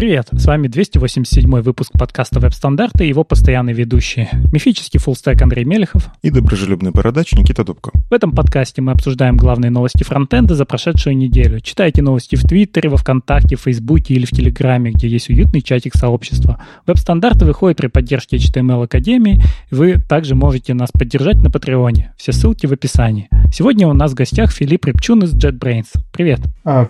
Привет! С вами 287-й выпуск подкаста «Веб-стандарты» и его постоянные ведущие. Мифический фуллстэк Андрей Мелихов и доброжелюбный бородач Никита Дубко. В этом подкасте мы обсуждаем главные новости фронтенда за прошедшую неделю. Читайте новости в Твиттере, во Вконтакте, в Фейсбуке или в Телеграме, где есть уютный чатик сообщества. «Веб-стандарты» выходят при поддержке HTML Академии. Вы также можете нас поддержать на Патреоне. Все ссылки в описании. Сегодня у нас в гостях Филипп Рябчун из JetBrains. Привет!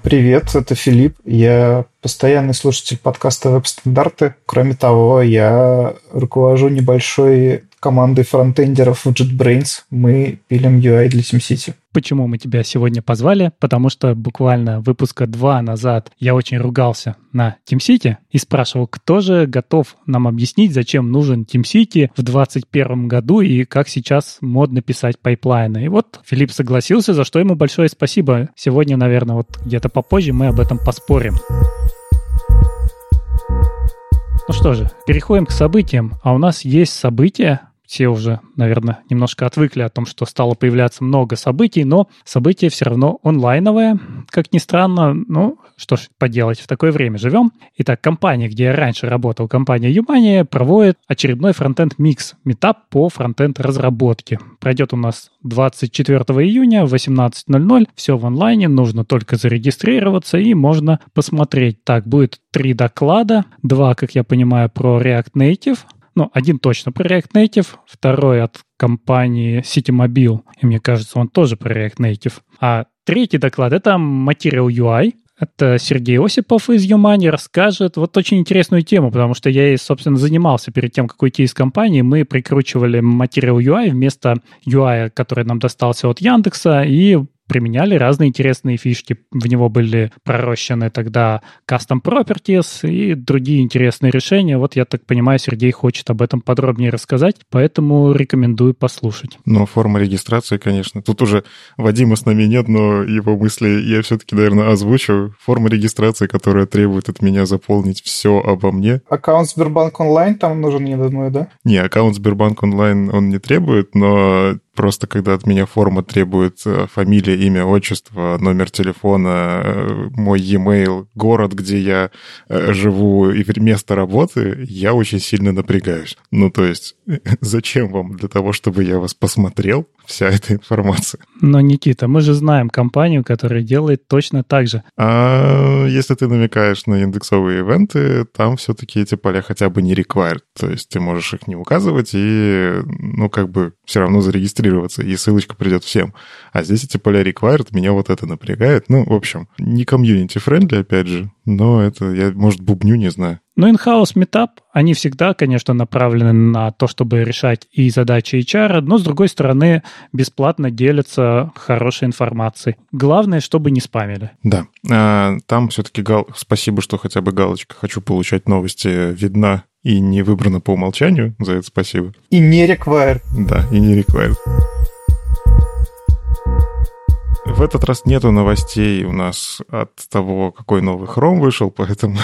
Привет, это Филипп. Я постоянный слушатель подкаста «Веб-стандарты». Кроме того, я руковожу небольшой командой фронтендеров в JetBrains. Мы пилим UI для TeamCity. Почему мы тебя сегодня позвали? Потому что буквально выпуска 2 назад я очень ругался на TeamCity и спрашивал, кто же готов нам объяснить, зачем нужен TeamCity в 2021 году и как сейчас модно писать пайплайны. И вот Филипп согласился, за что ему большое спасибо. Сегодня, наверное, вот где-то попозже мы об этом поспорим. Ну что же, переходим к событиям. А у нас есть события. Все уже, наверное, немножко отвыкли о том, что стало появляться много событий, но события все равно онлайновые, как ни странно. Ну, что ж поделать, в такое время живем. Итак, компания, где я раньше работал, компания Юмания, проводит очередной фронтенд-микс, митап по фронтенд-разработке. Пройдет у нас 24 июня в 18:00. Все в онлайне, нужно только зарегистрироваться и можно посмотреть. Так, будет 3 доклада, 2, как я понимаю, про React Native. Ну, один точно про React Native, второй от компании Citymobil, и мне кажется, он тоже про React Native. А третий доклад — это Material UI. Это Сергей Осипов из Юмани расскажет вот очень интересную тему, потому что я ей, собственно, занимался перед тем, как уйти из компании. Мы прикручивали Material UI вместо UI, который нам достался от Яндекса, и применяли разные интересные фишки. В него были пророщены тогда Custom Properties и другие интересные решения. Вот, я так понимаю, Сергей хочет об этом подробнее рассказать, поэтому рекомендую послушать. Но форма регистрации, конечно. Тут уже Вадима с нами нет, но его мысли я все-таки, наверное, озвучу. Форма регистрации, которая требует от меня заполнить все обо мне. Аккаунт Сбербанк Онлайн там нужен, я думаю, да? Не, аккаунт Сбербанк Онлайн он не требует, но... Просто когда от меня форма требует фамилия, имя, отчество, номер телефона, мой e-mail, город, где я живу и место работы, я очень сильно напрягаюсь. Ну, то есть, зачем вам для того, чтобы я вас посмотрел, вся эта информация? Но, Никита, мы же знаем компанию, которая делает точно так же. А если ты намекаешь на индексовые ивенты, там все-таки эти поля хотя бы не required. То есть, ты можешь их не указывать и, ну, как бы все равно зарегистрировать. И ссылочка придет всем. А здесь эти поля required, меня вот это напрягает. Ну, в общем, не community-friendly, опять же, но это я, может, бубню, не знаю. Но in-house meetup, они всегда, конечно, направлены на то, чтобы решать и задачи HR, но, с другой стороны, бесплатно делятся хорошей информацией. Главное, чтобы не спамили. Да. Там все-таки спасибо, что хотя бы галочка «Хочу получать новости» видна и не выбрана по умолчанию. За это спасибо. И не required. Да, и не required. В этот раз нету новостей у нас от того, какой новый Chrome вышел, поэтому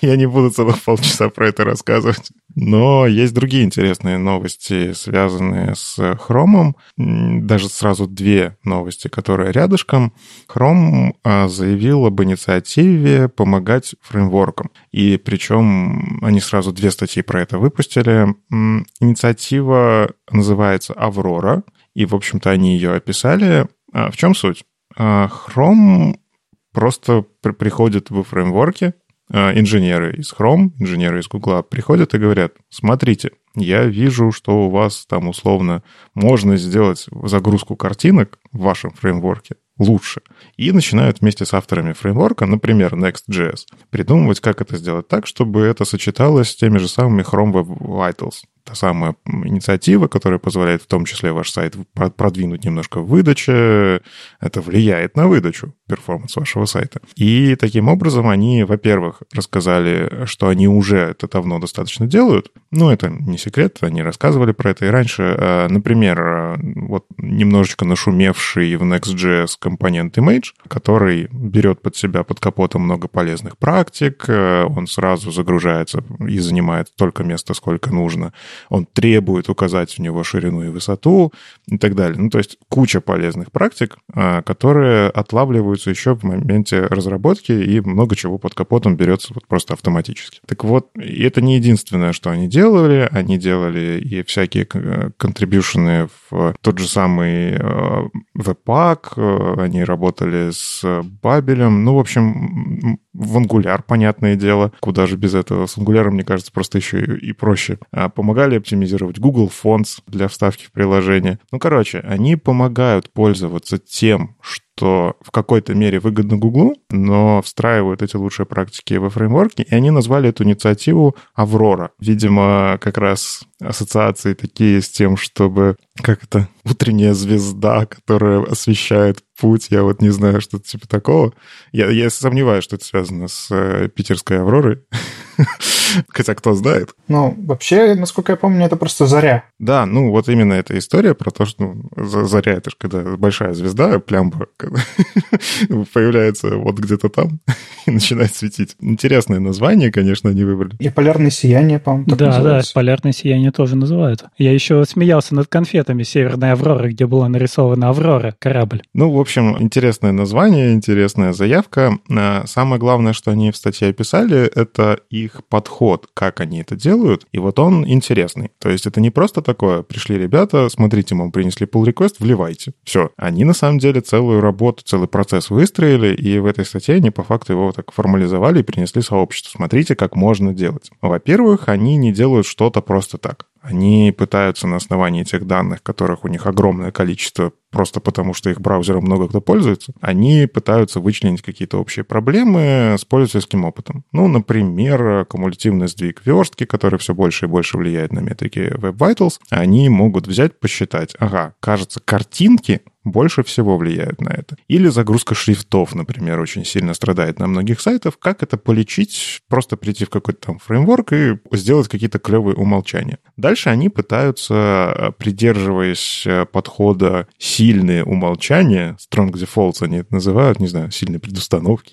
я не буду целых полчаса про это рассказывать. Но есть другие интересные новости, связанные с Chrome. Даже сразу 2 новости, которые рядышком. Chrome заявил об инициативе помогать фреймворкам. И причем они сразу 2 статьи про это выпустили. Инициатива называется «Aurora». И, в общем-то, они ее описали. В чем суть? Chrome просто приходит во фреймворке, инженеры из Chrome, инженеры из Google приходят и говорят, смотрите, я вижу, что у вас там условно можно сделать загрузку картинок в вашем фреймворке лучше. И начинают вместе с авторами фреймворка, например, Next.js, придумывать, как это сделать так, чтобы это сочеталось с теми же самыми Chrome Web Vitals. Та самая инициатива, которая позволяет в том числе ваш сайт продвинуть немножко в выдаче. Это влияет на выдачу, перформанс вашего сайта. И таким образом они, во-первых, рассказали, что они уже это давно достаточно делают. Ну, это не секрет, они рассказывали про это и раньше. Например, вот немножечко нашумевший в Next.js компонент Image, который берет под себя под капотом много полезных практик, он сразу загружается и занимает столько места, сколько нужно. он требует указать у него ширину и высоту и так далее. Ну, то есть куча полезных практик, которые отлавливаются еще в моменте разработки, и много чего под капотом берется вот просто автоматически. Так вот, это не единственное, что они делали. Они делали и всякие контрибьюшены в тот же самый Webpack, они работали с Бабелем, ну, в общем, в Angular, понятное дело, куда же без этого. С Angular, мне кажется, просто еще и проще. Помогали оптимизировать Google Fonts для вставки в приложение. Ну, короче, они помогают пользоваться тем, что в какой-то мере выгодно Google, но встраивают эти лучшие практики во фреймворки, и они назвали эту инициативу «Аврора». Видимо, как раз ассоциации такие с тем, чтобы, как это, утренняя звезда, которая освещает путь, я вот не знаю, что-то типа такого. Я сомневаюсь, что это связано с питерской «Авророй». Хотя кто знает. Ну, вообще, насколько я помню, это просто заря. Да, ну вот именно эта история про то, что заря — это же когда большая звезда, плямба появляется вот где-то там и начинает светить. Интересное название, конечно, они выбрали. И полярное сияние, по-моему, так называется. Да, полярное сияние тоже называют. Я еще смеялся над конфетами «Северной Авроры», где была нарисована «Аврора», корабль. Ну, в общем, интересное название, интересная заявка. Самое главное, что они в статье описали, это их подход, как они это делают, и вот он интересный. То есть это не просто такое, пришли ребята, смотрите, мы принесли pull-request, вливайте. Все. Они на самом деле целую работу, целый процесс выстроили, и в этой статье они по факту его так формализовали и принесли сообществу. Смотрите, как можно делать. Во-первых, они не делают что-то просто так. Они пытаются на основании тех данных, которых у них огромное количество, просто потому что их браузером много кто пользуется, они пытаются вычленить какие-то общие проблемы с пользовательским опытом. Ну, например, кумулятивный сдвиг верстки, который все больше и больше влияет на метрики Web Vitals, они могут взять, посчитать, ага, кажется, картинки больше всего влияют на это. Или загрузка шрифтов, например, очень сильно страдает на многих сайтах. Как это полечить? Просто прийти в какой-то там фреймворк и сделать какие-то клевые умолчания. Дальше они пытаются, придерживаясь подхода «сильные умолчания», strong defaults они это называют, не знаю, сильные предустановки,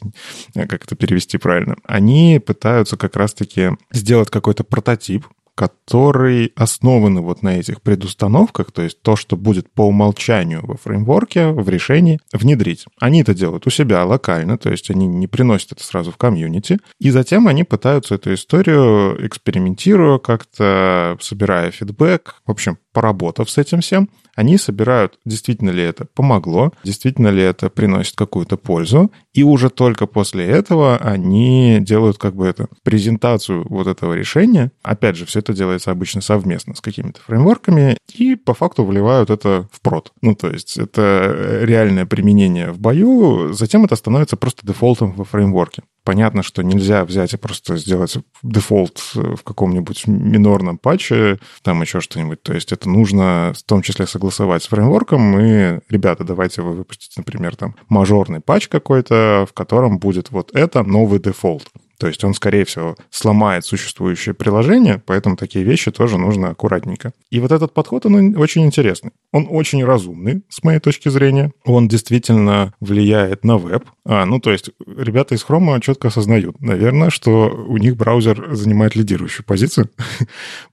как это перевести правильно, они пытаются как раз-таки сделать какой-то прототип, который основан вот на этих предустановках, то есть то, что будет по умолчанию во фреймворке, в решении, внедрить. Они это делают у себя локально, то есть они не приносят это сразу в комьюнити, и затем они пытаются эту историю, экспериментируя как-то, собирая фидбэк, в общем, поработав с этим всем, они собирают, действительно ли это помогло, действительно ли это приносит какую-то пользу, и уже только после этого они делают как бы это, презентацию вот этого решения. Опять же, все это делается обычно совместно с какими-то фреймворками и по факту вливают это в прод. Ну, то есть это реальное применение в бою, затем это становится просто дефолтом во фреймворке. Понятно, что нельзя взять и просто сделать дефолт в каком-нибудь минорном патче, там еще что-нибудь. То есть это нужно в том числе согласовать с фреймворком, и, ребята, давайте вы выпустите, например, там мажорный патч какой-то, в котором будет вот это новый дефолт. То есть он, скорее всего, сломает существующее приложение, поэтому такие вещи тоже нужно аккуратненько. И вот этот подход, он очень интересный. Он очень разумный, с моей точки зрения. Он действительно влияет на веб. Ну, то есть ребята из Chrome четко осознают, наверное, что у них браузер занимает лидирующую позицию.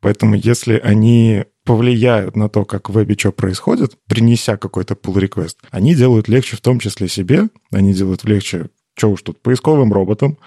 Поэтому если они повлияют на то, как в вебе что происходит, принеся какой-то pull-request, они делают легче в том числе себе, они делают легче что уж тут, поисковым роботам.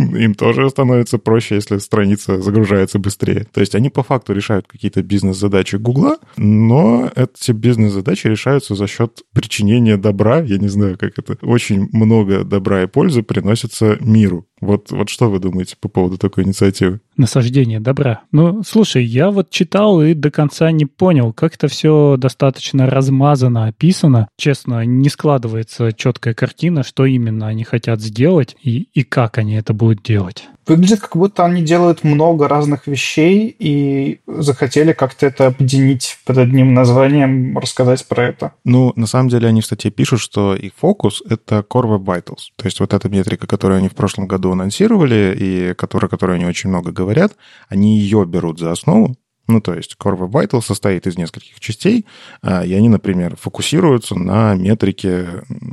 Им тоже становится проще, если страница загружается быстрее. То есть они по факту решают какие-то бизнес-задачи Гугла, но эти бизнес-задачи решаются за счет причинения добра. Я не знаю, как это. Очень много добра и пользы приносится миру. Вот что вы думаете по поводу такой инициативы? Насаждение добра. Ну, слушай, я вот читал и до конца не понял, как это все достаточно размазано описано. Честно, не складывается четкая картина, что именно они хотят сделать и как они это будут делать. Выглядит, как будто они делают много разных вещей и захотели как-то это объединить под одним названием, рассказать про это. Ну, на самом деле, они в статье пишут, что их фокус — это Core Web Vitals. То есть вот эта метрика, которую они в прошлом году анонсировали и о которой они очень много говорят, они ее берут за основу. Ну, то есть Core Web Vitals состоит из нескольких частей, и они, например, фокусируются на метрике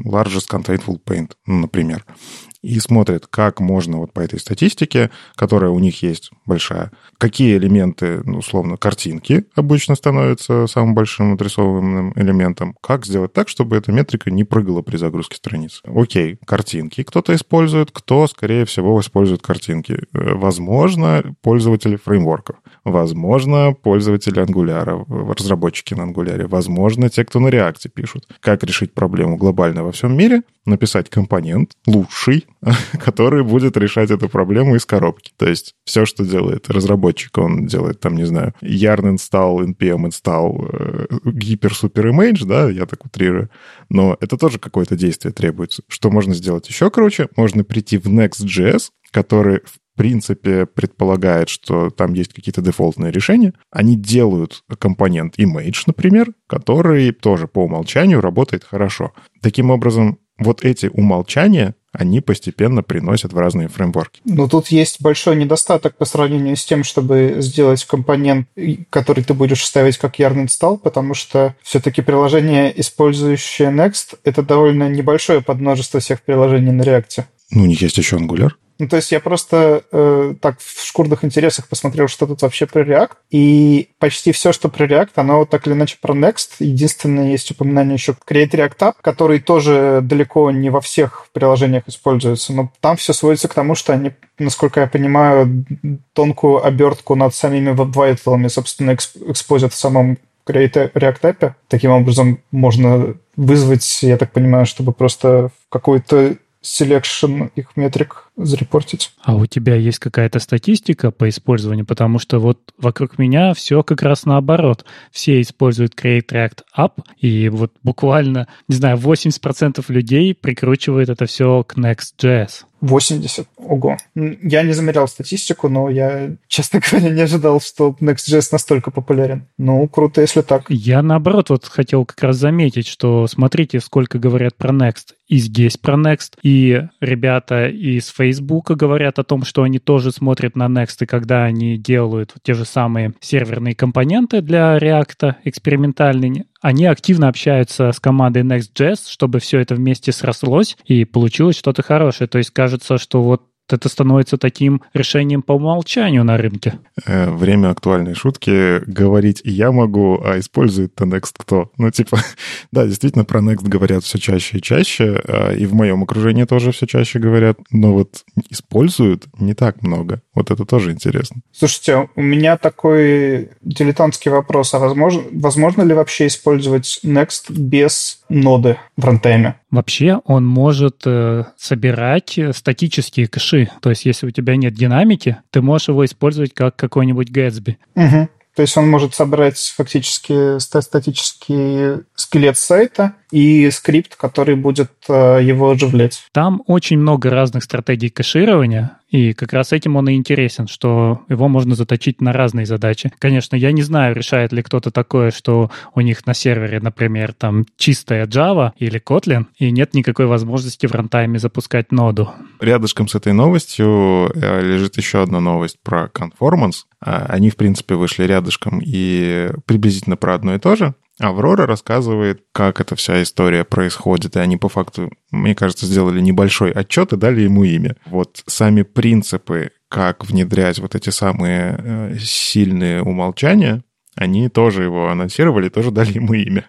Largest Contentful Paint, например. и смотрят, как можно вот по этой статистике, которая у них есть большая, какие элементы, условно, картинки обычно становятся самым большим отрисованным элементом, как сделать так, чтобы эта метрика не прыгала при загрузке страниц. Окей, картинки кто-то использует, кто, скорее всего, использует картинки. Возможно, пользователи фреймворков, возможно, пользователи Angular, разработчики на Angular, возможно, те, кто на React пишут. Как решить проблему глобально во всем мире? Написать компонент лучший, который будет решать эту проблему из коробки. То есть все, что делает разработчик, он делает там, не знаю, yarn install, npm install, гипер-супер image, да, я так утрирую, но это тоже какое-то действие требуется. Что можно сделать еще круче? Можно прийти в Next.js, который в принципе предполагает, что там есть какие-то дефолтные решения. Они делают компонент image, например, который тоже по умолчанию работает хорошо. Таким образом, вот эти умолчания, они постепенно приносят в разные фреймворки. Но тут есть большой недостаток по сравнению с тем, чтобы сделать компонент, который ты будешь ставить как yarn install, потому что все-таки приложение, использующее Next, это довольно небольшое подмножество всех приложений на React. Ну, у них есть еще Angular. Ну, то есть я просто так в шкурных интересах посмотрел, что тут вообще про React, и почти все, что про React, оно вот так или иначе про Next. Единственное, есть упоминание еще Create React App, который тоже далеко не во всех приложениях используется, но там все сводится к тому, что они, насколько я понимаю, тонкую обертку над самими веб-вайталами, собственно, экспозят в самом Create React App. Таким образом можно вызвать, я так понимаю, чтобы просто какую-то селекшн их метрик зарепортить. А у тебя есть какая-то статистика по использованию? Потому что вот вокруг меня все как раз наоборот. Все используют Create React App, и вот буквально, не знаю, 80% людей прикручивает это все к Next.js. 80? Ого. Я не замерял статистику, но я, честно говоря, не ожидал, что Next.js настолько популярен. Ну, круто, если так. Я, наоборот, вот хотел как раз заметить, что смотрите, сколько говорят про Next. И здесь про Next, и ребята из Фейсбука говорят о том, что они тоже смотрят на Next, и когда они делают те же самые серверные компоненты для React экспериментальные, они активно общаются с командой Next.js, чтобы все это вместе срослось и получилось что-то хорошее. То есть кажется, что вот это становится таким решением по умолчанию на рынке. Время актуальной шутки. Говорить я могу, а использует-то Next кто? Ну, типа, да, действительно, про Next говорят все чаще и чаще, и в моем окружении тоже все чаще говорят, но вот используют не так много. Вот это тоже интересно. Слушайте, у меня такой дилетантский вопрос. А возможно ли вообще использовать Next без ноды в рантайме? Вообще он может собирать статические кэши. То есть если у тебя нет динамики, ты можешь его использовать как какой-нибудь Gatsby. Угу. То есть он может собрать фактически статический скелет сайта и скрипт, который будет его оживлять. Там очень много разных стратегий кэширования, и как раз этим он и интересен, что его можно заточить на разные задачи. Конечно, я не знаю, решает ли кто-то такое, что у них на сервере, например, там чистая Java или Kotlin, и нет никакой возможности в рантайме запускать ноду. Рядышком с этой новостью лежит еще одна новость про conformance. Они, в принципе, вышли рядышком и приблизительно про одно и то же. Аврора рассказывает, как эта вся история происходит, и они по факту, мне кажется, сделали небольшой отчет и дали ему имя. Вот сами принципы, как внедрять вот эти самые сильные умолчания, они тоже его анонсировали, тоже дали ему имя.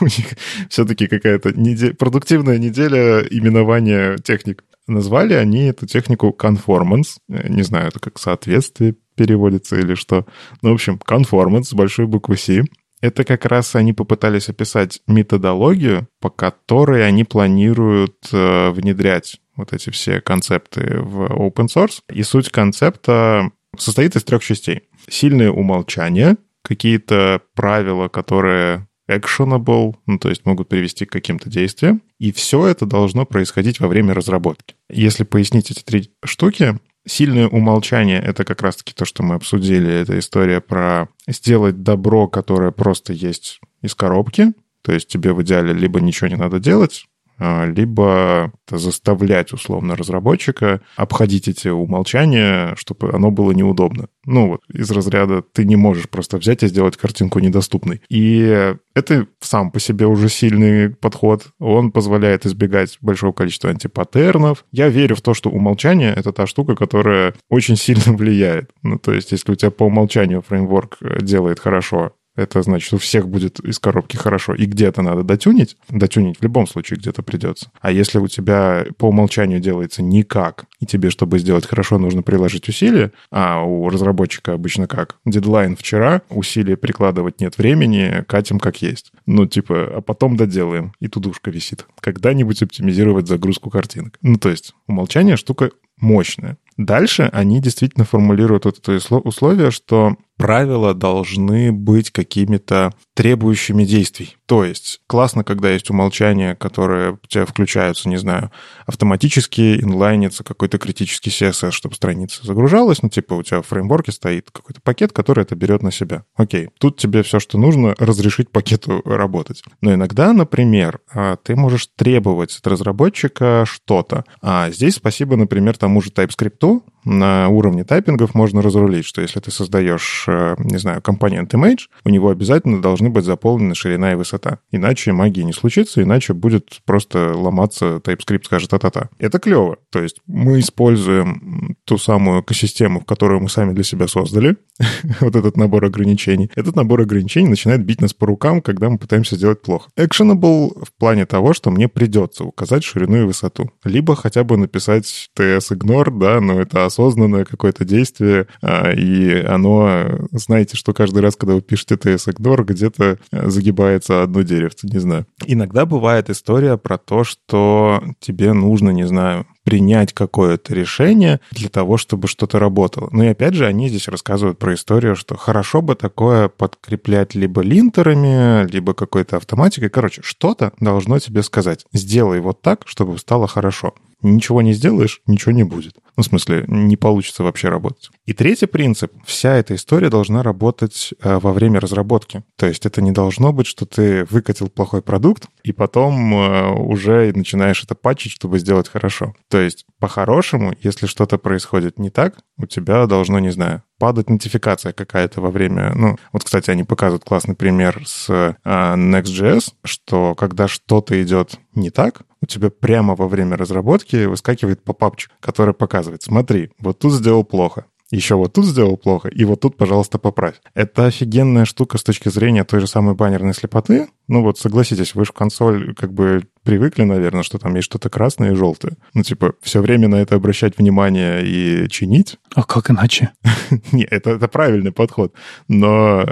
У них все-таки какая-то продуктивная неделя именования техник. Назвали они эту технику conformance. Не знаю, это как соответствие переводится или что. Ну, в общем, conformance с большой буквы C. Это как раз они попытались описать методологию, по которой они планируют внедрять вот эти все концепты в open source. И суть концепта состоит из трех частей. Сильные умолчания, какие-то правила, которые actionable, ну, то есть могут привести к каким-то действиям. И все это должно происходить во время разработки. Если пояснить эти три штуки... Сильное умолчание — это как раз-таки то, что мы обсудили. Это история про сделать добро, которое просто есть из коробки. То есть тебе в идеале либо ничего не надо делать, либо заставлять условно разработчика обходить эти умолчания, чтобы оно было неудобно. Ну вот, из разряда ты не можешь просто взять и сделать картинку недоступной. И это сам по себе уже сильный подход. Он позволяет избегать большого количества антипаттернов. Я верю в то, что умолчание — это та штука, которая очень сильно влияет. Ну, то есть, если у тебя по умолчанию фреймворк делает хорошо, это значит, что у всех будет из коробки хорошо. И где-то надо дотюнить. Дотюнить в любом случае где-то придется. А если у тебя по умолчанию делается никак, и тебе, чтобы сделать хорошо, нужно приложить усилия, а у разработчика обычно как? Дедлайн вчера, усилия прикладывать нет времени, катим как есть. Ну, типа, а потом доделаем. И тудушка висит. Когда-нибудь оптимизировать загрузку картинок. Ну, то есть умолчание — штука мощная. Дальше они действительно формулируют вот это условие, что правила должны быть какими-то требующими действий. То есть классно, когда есть умолчания, которые у тебя включаются, не знаю, автоматически инлайнится какой-то критический CSS, чтобы страница загружалась. Ну, типа у тебя в фреймворке стоит какой-то пакет, который это берет на себя. Окей, тут тебе все, что нужно, разрешить пакету работать. Но иногда, например, ты можешь требовать от разработчика что-то. А здесь спасибо, например, тому же TypeScript. На уровне тайпингов можно разрулить, что если ты создаешь, не знаю, компонент image, у него обязательно должны быть заполнены ширина и высота. Иначе магии не случится, иначе будет просто ломаться, TypeScript скажет «та-та-та». Это клево. То есть мы используем ту самую экосистему, которую мы сами для себя создали, вот этот набор ограничений. Этот набор ограничений начинает бить нас по рукам, когда мы пытаемся сделать плохо. Actionable в плане того, что мне придется указать ширину и высоту. Либо хотя бы написать ts-ignore, да, но это осознанное какое-то действие, и оно, знаете, что каждый раз, когда вы пишете ts-ignore, где-то загибается одно деревце, не знаю. Иногда бывает история про то, что тебе нужно, не знаю, принять какое-то решение для того, чтобы что-то работало. Ну и опять же, они здесь рассказывают про историю, что хорошо бы такое подкреплять либо линтерами, либо какой-то автоматикой. Короче, что-то должно тебе сказать. Сделай вот так, чтобы стало хорошо. Ничего не сделаешь, ничего не будет. Ну, в смысле, не получится вообще работать. И третий принцип. Вся эта история должна работать во время разработки. То есть это не должно быть, что ты выкатил плохой продукт, и потом уже начинаешь это патчить, чтобы сделать хорошо. То есть по-хорошему, если что-то происходит не так, у тебя должно, не знаю, падать нотификация какая-то во время... Ну, вот, кстати, они показывают классный пример с Next.js, что когда что-то идет не так, у тебя прямо во время разработки выскакивает попапчик, который показывает: смотри, вот тут сделал плохо, еще вот тут сделал плохо, и вот тут, пожалуйста, поправь. Это офигенная штука с точки зрения той же самой баннерной слепоты. Ну вот, согласитесь, вы же в консоль как бы привыкли, наверное, что там есть что-то красное и желтое. Ну, типа, все время на это обращать внимание и чинить. А как иначе? Не, это правильный подход. Но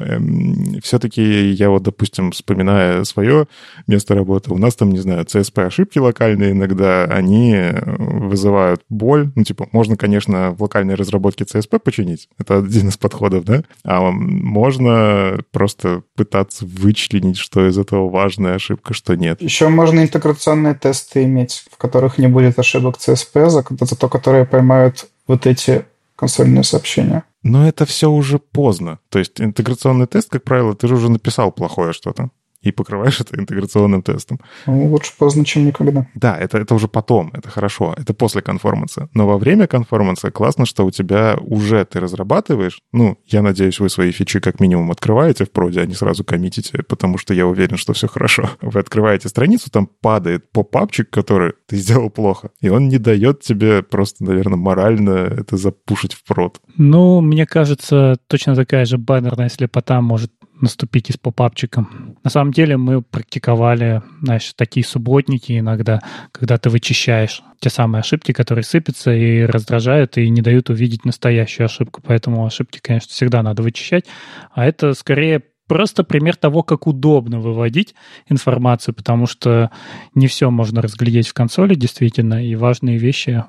все-таки я вот, допустим, вспоминая свое место работы, у нас там, не знаю, CSP-ошибки локальные иногда, они вызывают боль. Ну, типа, можно, конечно, в локальной разработке CSP починить. Это один из подходов, да? А можно просто пытаться вычленить, что из этого важная ошибка, что нет. Еще можно интеграционные тесты иметь, в которых не будет ошибок CSP, зато которые поймают вот эти консольные сообщения. Но это все уже поздно. То есть интеграционный тест, как правило, ты же уже написал плохое что-то и покрываешь это интеграционным тестом. Ну, лучше поздно, чем никогда. Да, это уже потом, это хорошо, это после конформанса. Но во время конформанса классно, что у тебя уже ты разрабатываешь. Ну, я надеюсь, вы свои фичи как минимум открываете в проде, а не сразу коммитите, потому что я уверен, что все хорошо. Вы открываете страницу, там падает поп-апчик, который ты сделал плохо, и он не дает тебе просто, наверное, морально это запушить в прод. Ну, мне кажется, точно такая же баннерная слепота может наступить и с поп-апчиком. На самом деле мы практиковали, знаешь, такие субботники иногда, когда ты вычищаешь те самые ошибки, которые сыпятся и раздражают, и не дают увидеть настоящую ошибку. Поэтому ошибки, конечно, всегда надо вычищать. А это скорее просто пример того, как удобно выводить информацию, потому что не все можно разглядеть в консоли, действительно, и важные вещи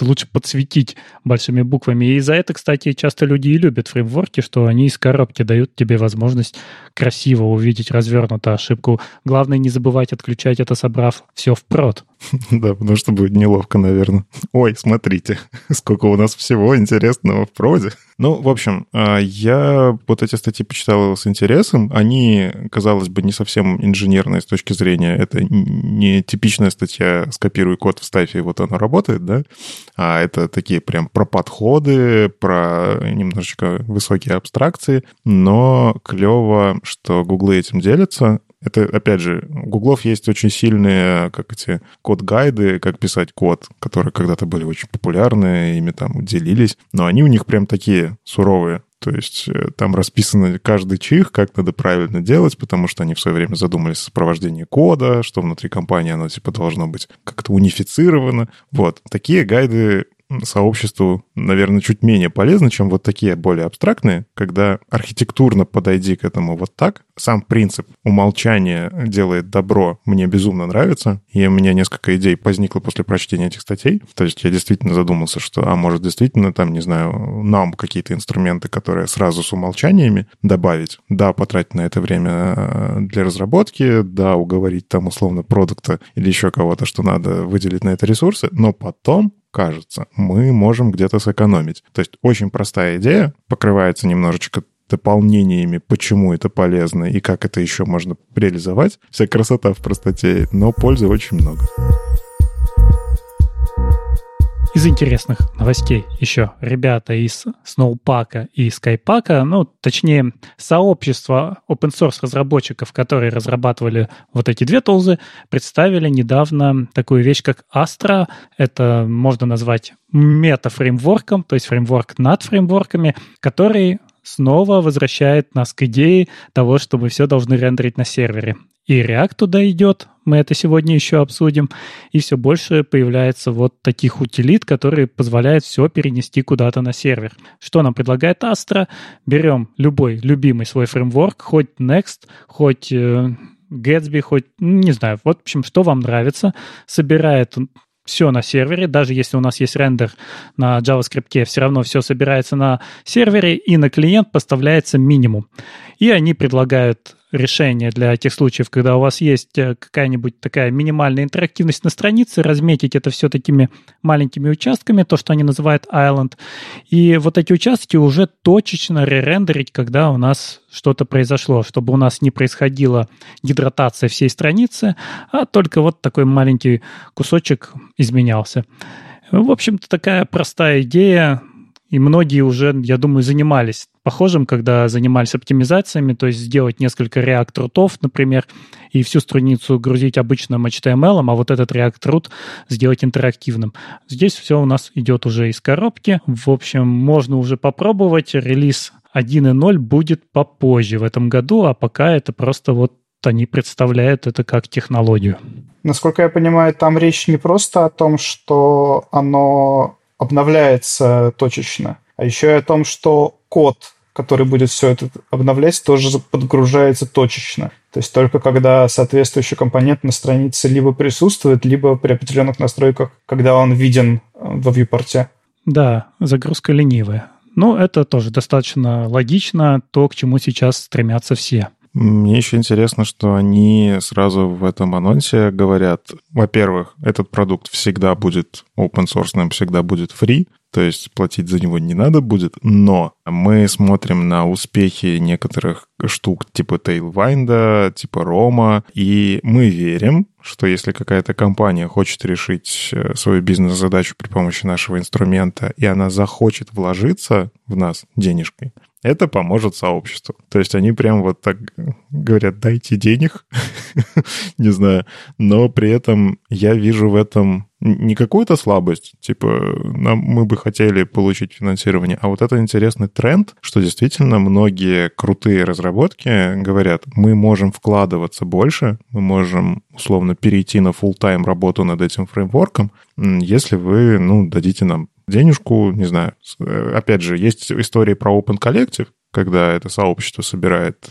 лучше подсветить большими буквами. И за это, кстати, часто люди и любят фреймворки, что они из коробки дают тебе возможность красиво увидеть развернутую ошибку. Главное, не забывать отключать это, собрав все в прод. Да, потому что будет неловко, наверное. Ой, смотрите, сколько у нас всего интересного в проде. Ну, в общем, я вот эти статьи почитал с интересом. Они, казалось бы, не совсем инженерные с точки зрения. Это не типичная статья «Скопируй код, вставь, и вот оно работает», да? А это такие прям про подходы, про немножечко высокие абстракции. Но клево, что Google этим делится. Это, опять же, у Гуглов есть очень сильные, как эти, код-гайды, как писать код, которые когда-то были очень популярны, ими там делились. Но они у них прям такие суровые. То есть там расписано каждый чих, как надо правильно делать, потому что они в свое время задумались о сопровождении кода, что внутри компании оно типа должно быть как-то унифицировано. Вот. Такие гайды сообществу, наверное, чуть менее полезны, чем вот такие более абстрактные, когда архитектурно подойди к этому вот так. Сам принцип умолчания делает добро мне безумно нравится, и у меня несколько идей возникло после прочтения этих статей. То есть я действительно задумался, что, а может, действительно, там, не знаю, нам какие-то инструменты, которые сразу с умолчаниями добавить, да, потратить на это время для разработки, да, уговорить там условно продукта или еще кого-то, что надо выделить на это ресурсы, но потом кажется, мы можем где-то сэкономить. То есть очень простая идея, покрывается немножечко дополнениями, почему это полезно и как это еще можно реализовать. Вся красота в простоте, но пользы очень много. Из интересных новостей еще ребята из Snowpack и Skypack, ну, точнее, сообщество open-source разработчиков, которые разрабатывали вот эти две тулзы, представили недавно такую вещь, как Astro. Это можно назвать мета-фреймворком, то есть фреймворк над фреймворками, который снова возвращает нас к идее того, что мы все должны рендерить на сервере. И React туда идет, мы это сегодня еще обсудим, и все больше появляется вот таких утилит, которые позволяют все перенести куда-то на сервер. Что нам предлагает Astro? Берем любой любимый свой фреймворк, хоть Next, хоть Gatsby, хоть, не знаю, вот, в общем, что вам нравится, собирает все на сервере, даже если у нас есть рендер на JavaScript, все равно все собирается на сервере, и на клиент поставляется минимум. И они предлагают решение для тех случаев, когда у вас есть какая-нибудь такая минимальная интерактивность на странице, разметить это все такими маленькими участками, то, что они называют island, и вот эти участки уже точечно ререндерить, когда у нас что-то произошло, чтобы у нас не происходила гидратация всей страницы, а только вот такой маленький кусочек изменялся. В общем-то, такая простая идея, и многие уже, я думаю, занимались похожим, когда занимались оптимизациями, то есть сделать несколько React-рутов, например, и всю страницу грузить обычным HTML, а вот этот React-рут сделать интерактивным. Здесь все у нас идет уже из коробки. В общем, можно уже попробовать. Релиз 1.0 будет попозже в этом году, а пока это просто вот они представляют это как технологию. Насколько я понимаю, там речь не просто о том, что оно обновляется точечно, а еще и о том, что код, который будет все это обновлять, тоже подгружается точечно. То есть только когда соответствующий компонент на странице либо присутствует, либо при определенных настройках, когда он виден во вьюпорте. Да, загрузка ленивая. Но это тоже достаточно логично, то, к чему сейчас стремятся все. Мне еще интересно, что они сразу в этом анонсе говорят, во-первых, этот продукт всегда будет open-source, всегда будет free, то есть платить за него не надо будет, но мы смотрим на успехи некоторых штук типа Tailwind, типа Рома, и мы верим, что если какая-то компания хочет решить свою бизнес-задачу при помощи нашего инструмента, и она захочет вложиться в нас денежкой, это поможет сообществу. То есть они прям вот так говорят, дайте денег, не знаю. Но при этом я вижу в этом не какую-то слабость, типа мы бы хотели получить финансирование, а вот это интересный тренд, что действительно многие крутые разработки говорят, мы можем вкладываться больше, мы можем условно перейти на фулл-тайм работу над этим фреймворком, если вы, дадите нам денежку, не знаю. Опять же, есть истории про Open Collective, когда это сообщество собирает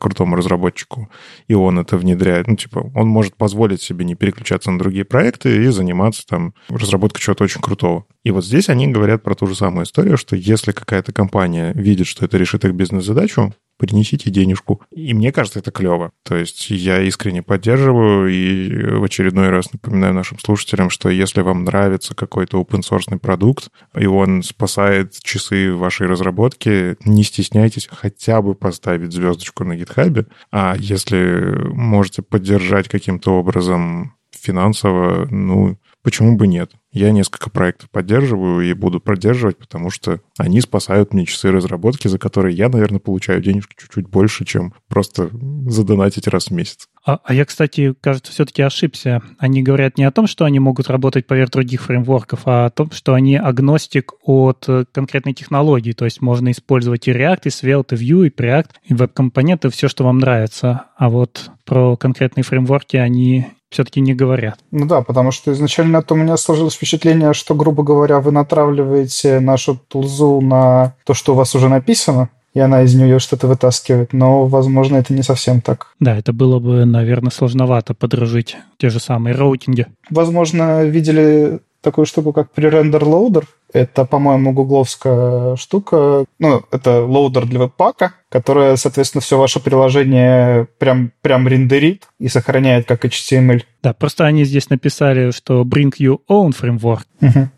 крутому разработчику, и он это внедряет. Ну, типа, он может позволить себе не переключаться на другие проекты и заниматься там разработкой чего-то очень крутого. И вот здесь они говорят про ту же самую историю, что если какая-то компания видит, что это решит их бизнес-задачу, принесите денежку. И мне кажется, это клево. То есть я искренне поддерживаю и в очередной раз напоминаю нашим слушателям, что если вам нравится какой-то open-source продукт, и он спасает часы вашей разработки, не стесняйтесь хотя бы поставить звездочку на GitHub. А если можете поддержать каким-то образом финансово, ну, почему бы нет? Я несколько проектов поддерживаю и буду поддерживать, потому что они спасают мне часы разработки, за которые я, наверное, получаю денежки чуть-чуть больше, чем просто задонатить раз в месяц. А я, кстати, кажется, все-таки ошибся. Они говорят не о том, что они могут работать поверх других фреймворков, а о том, что они агностик от конкретной технологии. То есть можно использовать и React, и Svelte, и Vue, и Preact, и веб-компоненты, все, что вам нравится. А вот про конкретные фреймворки они все-таки не говорят. Ну да, потому что изначально у меня сложилось впечатление, что, грубо говоря, вы натравливаете нашу тулзу на то, что у вас уже написано, и она из нее что-то вытаскивает, но, возможно, это не совсем так. Да, это было бы, наверное, сложновато подражить те же самые роутинги. Возможно, видели такую штуку, как пререндер-лоудер. Это, по-моему, гугловская штука. Ну, это лоудер для веб-пака, которая, соответственно, все ваше приложение прям рендерит и сохраняет как HTML. Да, просто они здесь написали, что bring your own framework,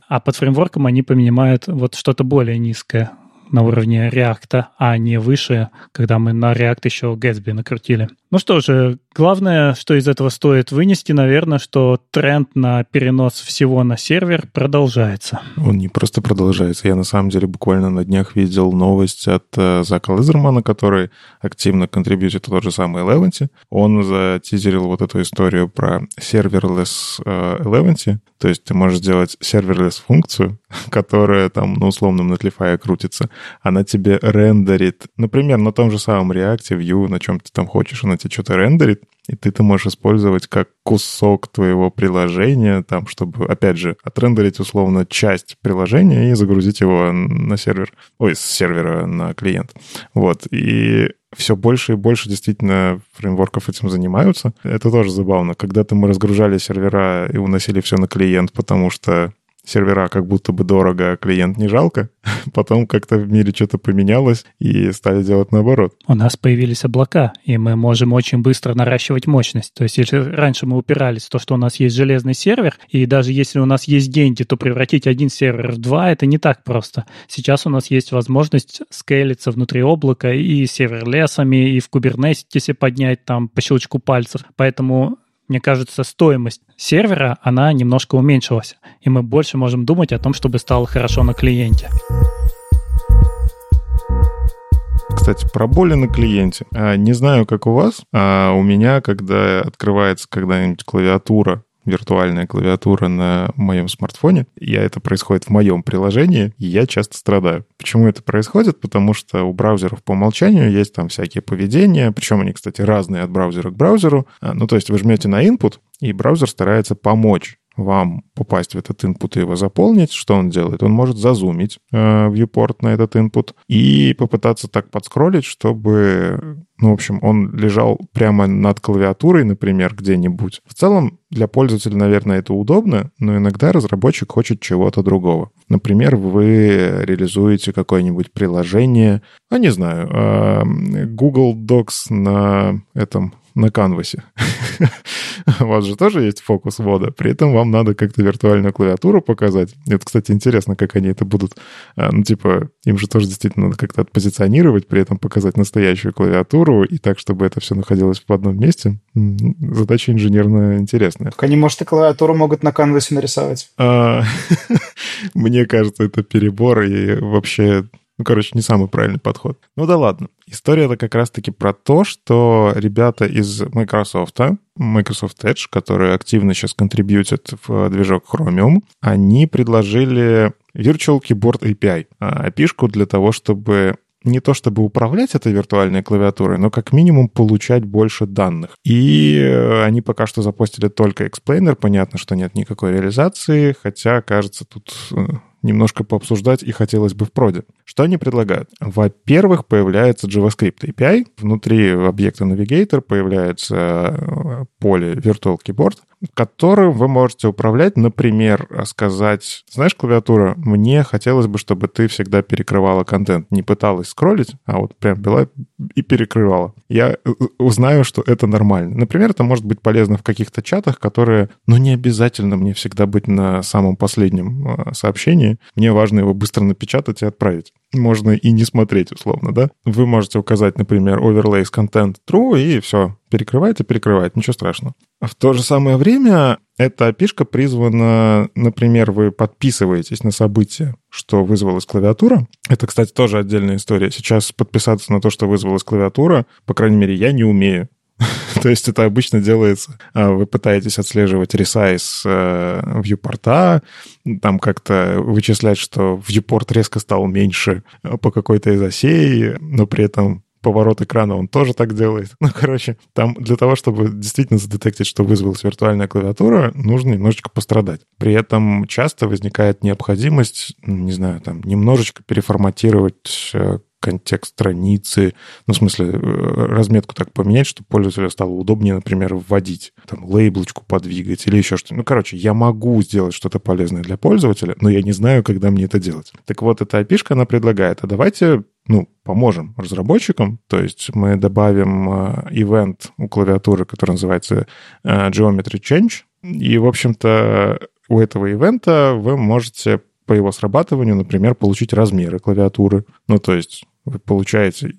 а под фреймворком они понимают вот что-то более низкое на уровне React, а не выше, когда мы на React еще Gatsby накрутили. Ну что же, главное, что из этого стоит вынести, наверное, что тренд на перенос всего на сервер продолжается. Он не просто продолжается. Я, на самом деле, буквально на днях видел новость от Зака Лизермана, который активно контрибьютит тот же самый Eleventy. Он затизерил вот эту историю про serverless Eleventy. То есть ты можешь сделать serverless функцию, которая там на условном Netlify крутится. Она тебе рендерит, например, на том же самом React, Vue, на чем ты там хочешь, она тебе что-то рендерит, и ты это можешь использовать как кусок твоего приложения, там, чтобы, опять же, отрендерить условно часть приложения и загрузить его на сервер, с сервера на клиент. Вот, и все больше и больше действительно фреймворков этим занимаются. Это тоже забавно. Когда-то мы разгружали сервера и уносили все на клиент, потому что сервера как будто бы дорого, а клиент не жалко. Потом как-то в мире что-то поменялось и стали делать наоборот. У нас появились облака, и мы можем очень быстро наращивать мощность. То есть если раньше мы упирались в то, что у нас есть железный сервер, и даже если у нас есть деньги, то превратить один сервер в два — это не так просто. Сейчас у нас есть возможность скейлиться внутри облака и серверлесами, и в кубернетисе поднять там по щелчку пальцев. Поэтому, мне кажется, стоимость сервера, она немножко уменьшилась, и мы больше можем думать о том, чтобы стало хорошо на клиенте. Кстати, про боли на клиенте. Не знаю, как у вас, а у меня, когда открывается когда-нибудь клавиатура, виртуальная клавиатура на моем смартфоне, это происходит в моем приложении, и я часто страдаю. Почему это происходит? Потому что у браузеров по умолчанию есть там всякие поведения, причем они, кстати, разные от браузера к браузеру. Ну, то есть вы жмете на input, и браузер старается помочь вам попасть в этот input и его заполнить. Что он делает? Он может зазумить viewport на этот input и попытаться так подскроллить, чтобы, в общем, он лежал прямо над клавиатурой, например, где-нибудь. В целом, для пользователя, наверное, это удобно, но иногда разработчик хочет чего-то другого. Например, вы реализуете какое-нибудь приложение, не знаю, Google Docs на этом, на канвасе. У вас же тоже есть фокус ввода. При этом вам надо как-то виртуальную клавиатуру показать. Это, кстати, интересно, как они это будут. Им же тоже действительно надо как-то отпозиционировать, при этом показать настоящую клавиатуру и так, чтобы это все находилось в одном месте. Задача инженерно интересная. Так они, может, и клавиатуру могут на канвасе нарисовать. Мне кажется, это перебор и вообще... не самый правильный подход. Ну да ладно. История-то как раз-таки про то, что ребята из Microsoft Edge, которые активно сейчас контрибьютят в движок Chromium, они предложили Virtual Keyboard API, API-шку для того, чтобы не то чтобы управлять этой виртуальной клавиатурой, но как минимум получать больше данных. И они пока что запостили только Explainer. Понятно, что нет никакой реализации, хотя, кажется, тут немножко пообсуждать и хотелось бы в проде. Что они предлагают? Во-первых, появляется JavaScript API. Внутри объекта Navigator появляется поле Virtual Keyboard, которым вы можете управлять. Например, сказать: знаешь, клавиатура, мне хотелось бы, чтобы ты всегда перекрывала контент. Не пыталась скроллить, а вот прям била и перекрывала. Я узнаю, что это нормально. Например, это может быть полезно в каких-то чатах, которые, не обязательно мне всегда быть на самом последнем сообщении. Мне важно его быстро напечатать и отправить. Можно и не смотреть, условно, да? Вы можете указать, например, overlays content true, и все, перекрывает, ничего страшного. А в то же самое время эта API-шка призвана, например, вы подписываетесь на событие, что вызвалась клавиатура. Это, кстати, тоже отдельная история. Сейчас подписаться на то, что вызвалась клавиатура, по крайней мере, я не умею. То есть это обычно делается. Вы пытаетесь отслеживать ресайз вьюпорта, там как-то вычислять, что вьюпорт резко стал меньше по какой-то из осей, но при этом поворот экрана он тоже так делает. Там для того, чтобы действительно задетектить, что вызвалась виртуальная клавиатура, нужно немножечко пострадать. При этом часто возникает необходимость, немножечко переформатировать контекст страницы, разметку так поменять, чтобы пользователю стало удобнее, например, вводить, лейблочку подвигать или еще что-то. Я могу сделать что-то полезное для пользователя, но я не знаю, когда мне это делать. Так вот, эта API-шка, она предлагает, а давайте, поможем разработчикам, то есть мы добавим ивент у клавиатуры, который называется Geometry Change, и, в общем-то, у этого ивента вы можете по его срабатыванию, например, получить размеры клавиатуры. То есть вы получаете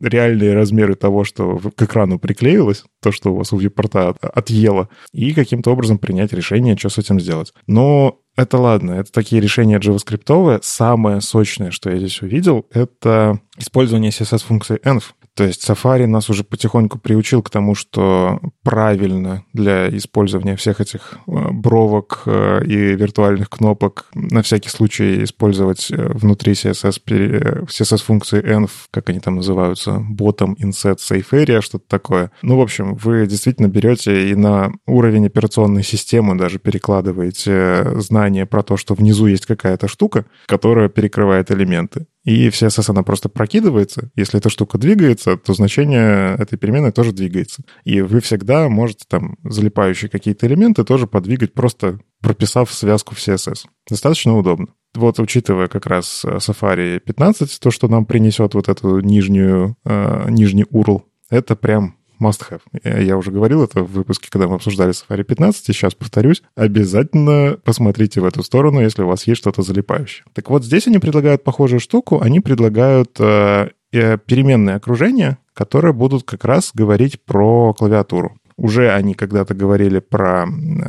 реальные размеры того, что к экрану приклеилось, то, что у вас у вьюпорта отъело, и каким-то образом принять решение, что с этим сделать. Но это ладно, это такие решения джаваскриптовые. Самое сочное, что я здесь увидел, это использование CSS-функции env. То есть Safari нас уже потихоньку приучил к тому, что правильно для использования всех этих бровок и виртуальных кнопок на всякий случай использовать внутри CSS-функции env, как они там называются, bottom, inset, safe area, что-то такое. В общем, вы действительно берете и на уровень операционной системы даже перекладываете знание про то, что внизу есть какая-то штука, которая перекрывает элементы. И в CSS она просто прокидывается. Если эта штука двигается, то значение этой переменной тоже двигается. И вы всегда можете залипающие какие-то элементы тоже подвигать, просто прописав связку в CSS. Достаточно удобно. Вот, учитывая как раз Safari 15, то, что нам принесет вот эту нижний URL, это прям must have. Я уже говорил это в выпуске, когда мы обсуждали Safari 15, и сейчас повторюсь. Обязательно посмотрите в эту сторону, если у вас есть что-то залипающее. Так вот, здесь они предлагают похожую штуку. Они предлагают переменные окружения, которые будут как раз говорить про клавиатуру. Уже они когда-то говорили про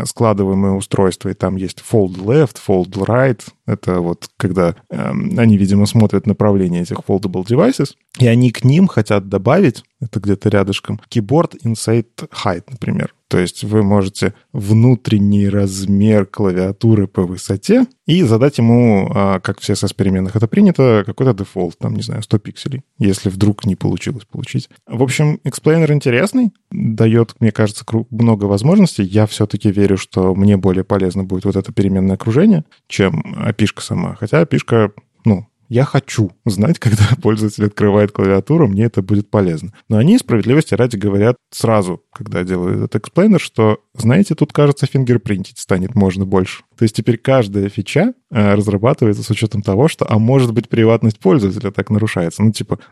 складываемые устройства, и там есть fold left, fold right. Это вот когда они, видимо, смотрят направление этих foldable devices, и они к ним хотят добавить, это где-то рядышком, keyboard inset height, например. То есть вы можете внутренний размер клавиатуры по высоте и задать ему, как в CSS-переменных это принято, какой-то дефолт, 100 пикселей, если вдруг не получилось получить. В общем, эксплейнер интересный, дает, мне кажется, много возможностей. Я все-таки верю, что мне более полезно будет вот это переменное окружение, чем API-шка сама. Хотя API-шка, я хочу знать, когда пользователь открывает клавиатуру, мне это будет полезно. Но они, справедливости ради, говорят сразу, когда делают этот эксплейнер, что, тут, кажется, фингерпринтить станет можно больше. То есть теперь каждая фича разрабатывается с учетом того, что, может быть, приватность пользователя так нарушается.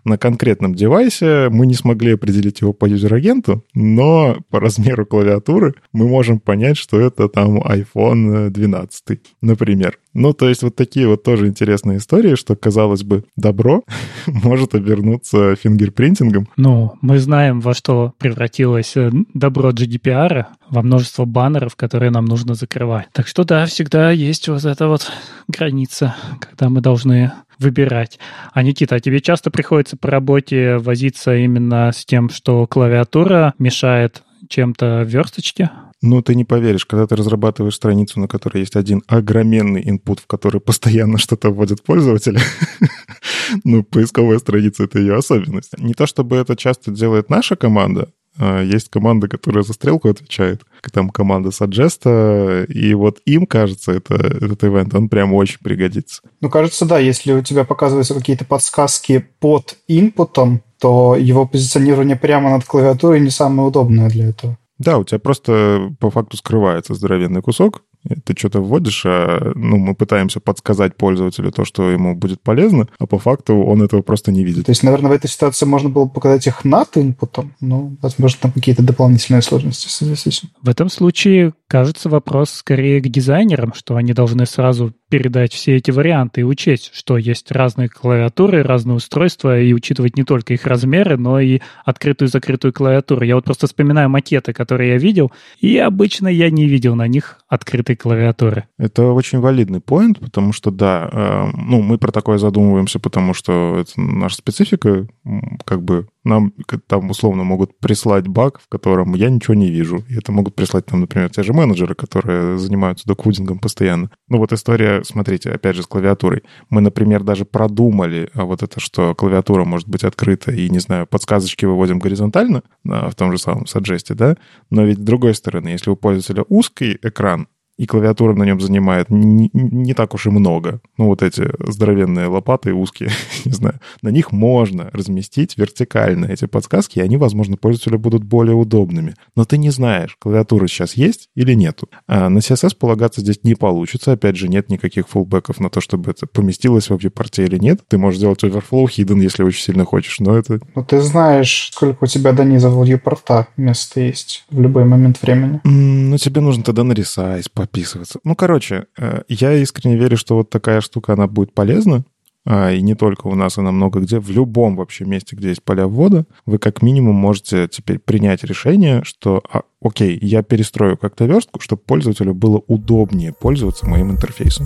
На конкретном девайсе мы не смогли определить его по юзер-агенту, но по размеру клавиатуры мы можем понять, что это iPhone 12, например. То есть вот такие вот тоже интересные истории, что, казалось бы, добро может обернуться фингерпринтингом. Мы знаем, во что превратилось добро GDPR, во множество баннеров, которые нам нужно закрывать. Так что да, всегда есть вот эта вот граница, когда мы должны выбирать. Никита, а тебе часто приходится по работе возиться именно с тем, что клавиатура мешает чем-то в версточке? Ты не поверишь, когда ты разрабатываешь страницу, на которой есть один огроменный инпут, в который постоянно что-то вводит пользователь, поисковая страница — это ее особенность. Не то чтобы это часто делает наша команда, есть команда, которая за стрелку отвечает, там команда саджеста, и вот им, кажется, этот ивент, он прям очень пригодится. Ну, кажется, да, если у тебя показываются какие-то подсказки под инпутом, то его позиционирование прямо над клавиатурой не самое удобное для этого. Да, у тебя просто по факту скрывается здоровенный кусок, ты что-то вводишь, а ну, мы пытаемся подсказать пользователю то, что ему будет полезно, а по факту он этого просто не видит. То есть, наверное, в этой ситуации можно было показать их над инпутом, но, возможно, там какие-то дополнительные сложности, согласись. В этом случае, кажется, вопрос скорее к дизайнерам, что они должны сразу передать все эти варианты и учесть, что есть разные клавиатуры, разные устройства, и учитывать не только их размеры, но и открытую и закрытую клавиатуру. Я вот просто вспоминаю макеты, которые я видел, и обычно я не видел на них открытой клавиатуры. Это очень валидный поинт, потому что, да, ну, мы про такое задумываемся, потому что это наша специфика, как бы нам там условно могут прислать баг, в котором я ничего не вижу. И это могут прислать, там, например, те же менеджеры, которые занимаются доквудингом постоянно. Ну, вот история, смотрите, опять же, с клавиатурой. Мы, например, даже продумали вот это, что клавиатура может быть открыта, и, не знаю, подсказочки выводим горизонтально, в том же самом саджесте, да? Но ведь с другой стороны, если у пользователя узкий экран, и клавиатура на нем занимает не так уж и много. Ну, вот эти здоровенные лопаты узкие, не знаю, на них можно разместить вертикально эти подсказки, и они, возможно, пользователю будут более удобными. Но ты не знаешь, клавиатура сейчас есть или нету. А на CSS полагаться здесь не получится. Опять же, нет никаких фуллбэков на то, чтобы это поместилось в объекте или нет. Ты можешь сделать overflow hidden, если очень сильно хочешь, но это... Ну, ты знаешь, сколько у тебя донизов в вьюпорта места есть в любой момент времени. Ну, тебе нужно тогда нарисовать, описываться. Ну, короче, я искренне верю, что вот такая штука, она будет полезна, и не только у нас, она много где, в любом вообще месте, где есть поля ввода, вы как минимум можете теперь принять решение, что, окей, я перестрою как-то верстку, чтобы пользователю было удобнее пользоваться моим интерфейсом.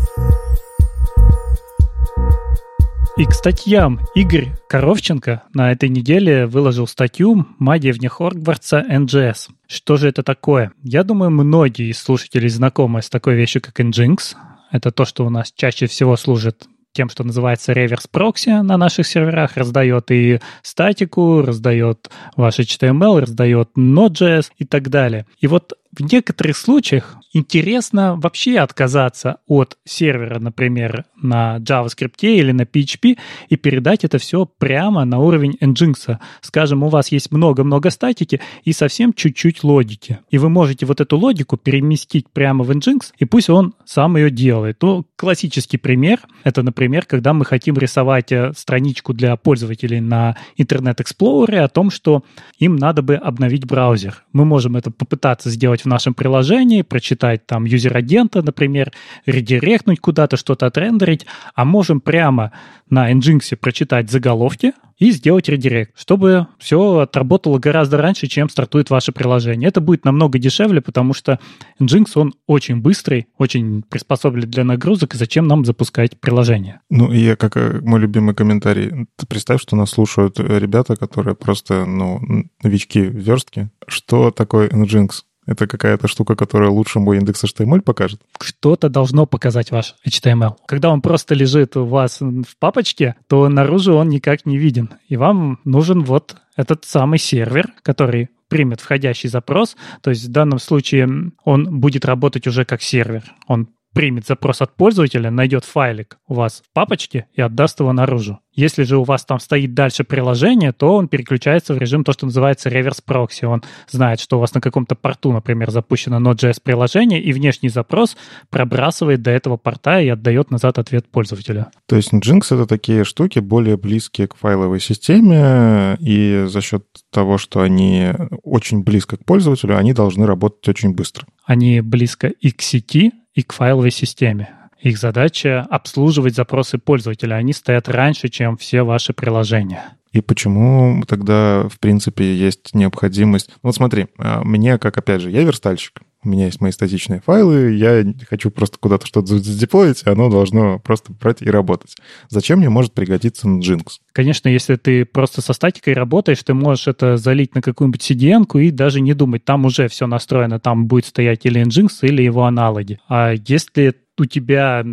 И к статьям. Игорь Коровченко на этой неделе выложил статью «Магия вне Хогвартса NJS». Что же это такое? Я думаю, многие из слушателей знакомы с такой вещью, как Nginx. Это то, что у нас чаще всего служит тем, что называется реверс-прокси на наших серверах, раздает и статику, раздает ваш HTML, раздает Node.js и так далее. И вот в некоторых случаях интересно вообще отказаться от сервера, например, на JavaScript или на PHP и передать это все прямо на уровень Nginx. Скажем, у вас есть много-много статики и совсем чуть-чуть логики. И вы можете вот эту логику переместить прямо в Nginx, и пусть он сам ее делает. Ну, классический пример — это, например, когда мы хотим рисовать страничку для пользователей на Internet Explorer о том, что им надо бы обновить браузер. Мы можем это попытаться сделать в нашем приложении, прочитать там юзер-агента, например, редиректнуть куда-то, что-то отрендерить, а можем прямо на Nginx прочитать заголовки и сделать редирект, чтобы все отработало гораздо раньше, чем стартует ваше приложение. Это будет намного дешевле, потому что Nginx, он очень быстрый, очень приспособлен для нагрузок, и зачем нам запускать приложение? Ну, и как мой любимый комментарий, ты представь, что нас слушают ребята, которые просто, новички в верстке. Что такое Nginx? Это какая-то штука, которая лучше мой индекс HTML покажет? Что-то должно показать ваш HTML. Когда он просто лежит у вас в папочке, то наружу он никак не виден. И вам нужен вот этот самый сервер, который примет входящий запрос. То есть в данном случае он будет работать уже как сервер. Он примет запрос от пользователя, найдет файлик у вас в папочке и отдаст его наружу. Если же у вас там стоит дальше приложение, то он переключается в режим то, что называется реверс-прокси. Он знает, что у вас на каком-то порту, например, запущено Node.js-приложение, и внешний запрос пробрасывает до этого порта и отдает назад ответ пользователю. То есть Nginx — это такие штуки, более близкие к файловой системе, и за счет того, что они очень близко к пользователю, они должны работать очень быстро. Они близко и к сети, и к файловой системе. Их задача — обслуживать запросы пользователя. Они стоят раньше, чем все ваши приложения. И почему тогда, в принципе, есть необходимость... Вот смотри, мне, как, опять же, я верстальщик, у меня есть мои статичные файлы, я хочу просто куда-то что-то задеплоить, оно должно просто брать и работать. Зачем мне может пригодиться Nginx? Конечно, если ты просто со статикой работаешь, ты можешь это залить на какую-нибудь CDN-ку и даже не думать, там уже все настроено, там будет стоять или Nginx, или его аналоги. А если у тебя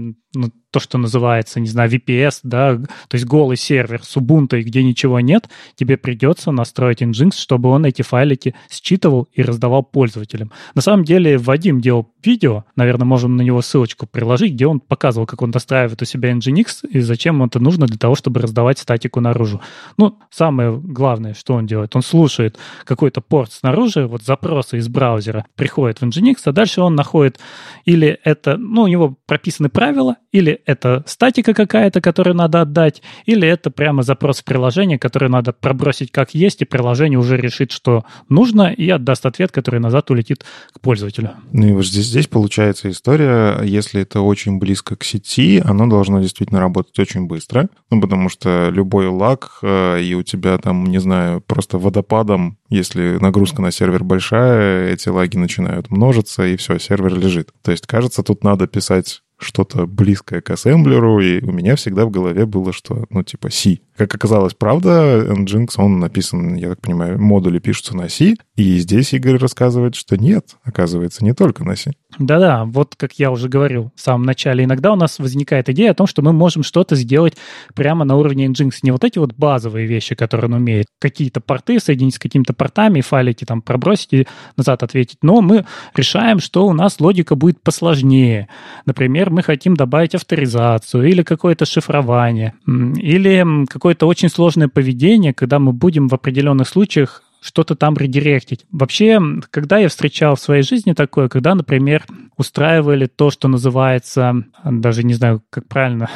то, что называется, не знаю, VPS, да, то есть голый сервер с Ubuntu, где ничего нет, тебе придется настроить Nginx, чтобы он эти файлики считывал и раздавал пользователям. На самом деле Вадим делал видео, наверное, можем на него ссылочку приложить, где он показывал, как он достраивает у себя Nginx и зачем это нужно для того, чтобы раздавать статику наружу. Ну, самое главное, что он делает, он слушает какой-то порт снаружи, вот запросы из браузера приходят в Nginx, а дальше он находит или это, ну, у него прописаны правила, или это статика какая-то, которую надо отдать, или это прямо запрос в приложение, который надо пробросить как есть, и приложение уже решит, что нужно, и отдаст ответ, который назад улетит к пользователю. Ну и вот здесь получается история, если это очень близко к сети, оно должно действительно работать очень быстро, ну потому что любой лаг, и у тебя там, не знаю, просто водопадом, если нагрузка на сервер большая, эти лаги начинают множиться, и все, сервер лежит. То есть, кажется, тут надо писать что-то близкое к ассемблеру, и у меня всегда в голове было, что, ну, типа C. Как оказалось, правда, Nginx, он написан, я так понимаю, модули пишутся на C, и здесь Игорь рассказывает, что нет, оказывается, не только на C. Да-да, вот как я уже говорил в самом начале, иногда у нас возникает идея о том, что мы можем что-то сделать прямо на уровне Nginx, не вот эти вот базовые вещи, которые он умеет, какие-то порты соединить с какими-то портами, файлики там пробросить и назад ответить, но мы решаем, что у нас логика будет посложнее. Например, мы хотим добавить авторизацию или какое-то шифрование, или какое-то очень сложное поведение, когда мы будем в определенных случаях что-то там редиректить. Вообще, когда я встречал в своей жизни такое, когда, например, устраивали то, что называется, даже не знаю, как правильно,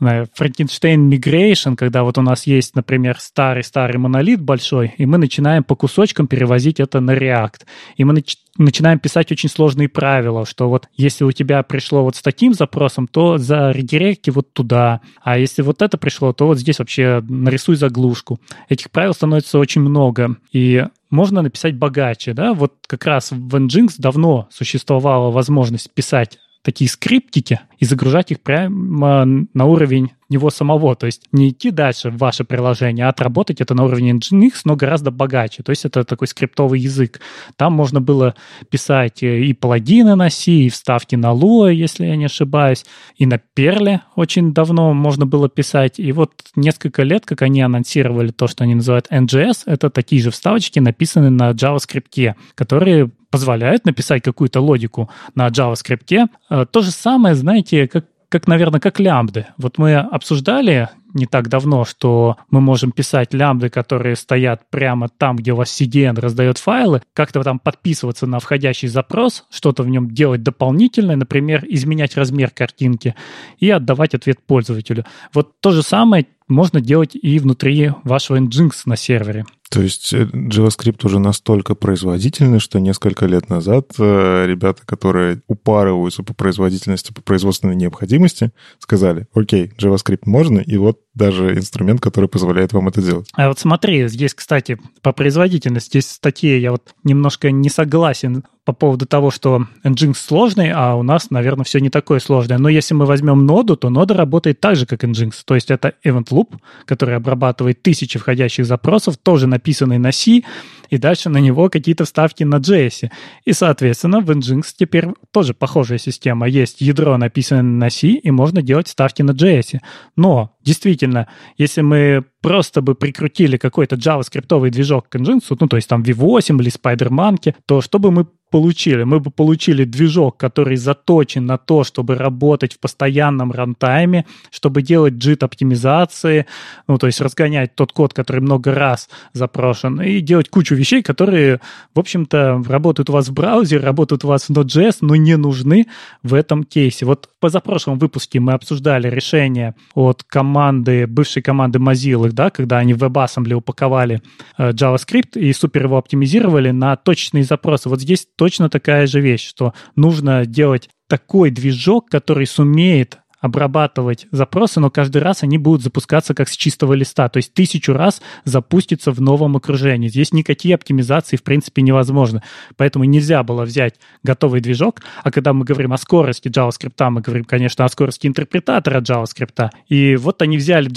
Frankenstein Migration, когда вот у нас есть, например, старый-старый монолит большой, и мы начинаем по кусочкам перевозить это на React. И мы начинаем писать очень сложные правила, что вот если у тебя пришло вот с таким запросом, то заредиректи вот туда, а если вот это пришло, то вот здесь вообще нарисуй заглушку. Этих правил становится очень много, и можно написать богаче, да, вот как раз в Nginx давно существовала возможность писать такие скриптики и загружать их прямо на уровень него самого, то есть не идти дальше в ваше приложение, а отработать это на уровне Nginx, но гораздо богаче, то есть это такой скриптовый язык. Там можно было писать и плагины на C, и вставки на Lua, если я не ошибаюсь, и на Perl очень давно можно было писать, и вот несколько лет, как они анонсировали то, что они называют NJS, это такие же вставочки, написанные на JavaScript, которые позволяют написать какую-то логику на JavaScript. То же самое, знаете, как, наверное, лямбды. Вот мы обсуждали не так давно, что мы можем писать лямбды, которые стоят прямо там, где у вас CDN раздает файлы, как-то там подписываться на входящий запрос, что-то в нем делать дополнительное, например, изменять размер картинки и отдавать ответ пользователю. Вот то же самое можно делать и внутри вашего Nginx на сервере. То есть JavaScript уже настолько производительный, что несколько лет назад ребята, которые упарываются по производительности, по производственной необходимости, сказали, окей, JavaScript можно, и вот даже инструмент, который позволяет вам это делать. А вот смотри, здесь, кстати, по производительности, здесь в статье я вот немножко не согласен по поводу того, что Nginx сложный, а у нас, наверное, все не такое сложное. Но если мы возьмем ноду, то нода работает так же, как Nginx. То есть это event loop, который обрабатывает тысячи входящих запросов, тоже написанный на C, и дальше на него какие-то вставки на JS. И, соответственно, в Nginx теперь тоже похожая система. Есть ядро, написанное на C, и можно делать вставки на JS. Но, действительно, если мы просто бы прикрутили какой-то JavaScript-овый движок к Nginx, ну, то есть там V8 или SpiderMonkey, то что бы мы получили? Мы бы получили движок, который заточен на то, чтобы работать в постоянном рантайме, чтобы делать JIT-оптимизации, ну, то есть разгонять тот код, который много раз запрошен, и делать кучу вещей, которые, в общем-то, работают у вас в браузере, работают у вас в Node.js, но не нужны в этом кейсе. Вот в позапрошлом выпуске мы обсуждали решение от команды, бывшей команды Mozilla, да, когда они в WebAssembly упаковали JavaScript и супер его оптимизировали на точечные запросы. Вот здесь точно такая же вещь, что нужно делать такой движок, который сумеет обрабатывать запросы, но каждый раз они будут запускаться как с чистого листа, то есть 1000 раз запустится в новом окружении. Здесь никакие оптимизации, в принципе, невозможны. Поэтому нельзя было взять готовый движок, а когда мы говорим о скорости JavaScript, мы говорим, конечно, о скорости интерпретатора JavaScript. И вот они взяли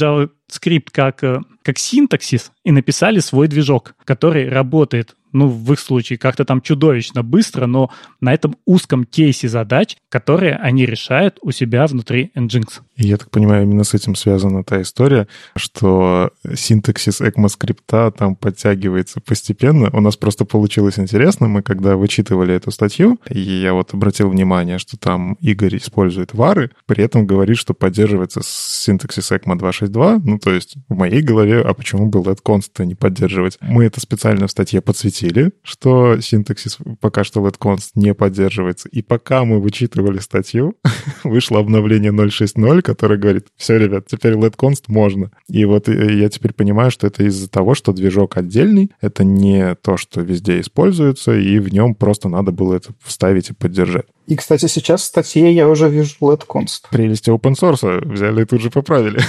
скрипт как синтаксис и написали свой движок, который работает, ну, в их случае как-то там чудовищно быстро, но на этом узком кейсе задач, которые они решают у себя внутри Nginx. Я так понимаю, именно с этим связана та история, что синтаксис ECMAScript там подтягивается постепенно. У нас просто получилось интересно. Мы когда вычитывали эту статью, и я вот обратил внимание, что там Игорь использует вары, при этом говорит, что поддерживается синтаксис ECMA 2.6.2. Ну, то есть в моей голове, а почему бы let-const не поддерживать? Мы это специально в статье подсветили, что синтаксис пока что letconst не поддерживается. И пока мы вычитывали статью, вышло обновление 0.6.0, которое говорит, все, ребят, теперь letconst можно. И вот я теперь понимаю, что это из-за того, что движок отдельный, это не то, что везде используется, и в нем просто надо было это вставить и поддержать. И, кстати, сейчас в статье я уже вижу letconst. Прелести open source взяли и тут же поправили.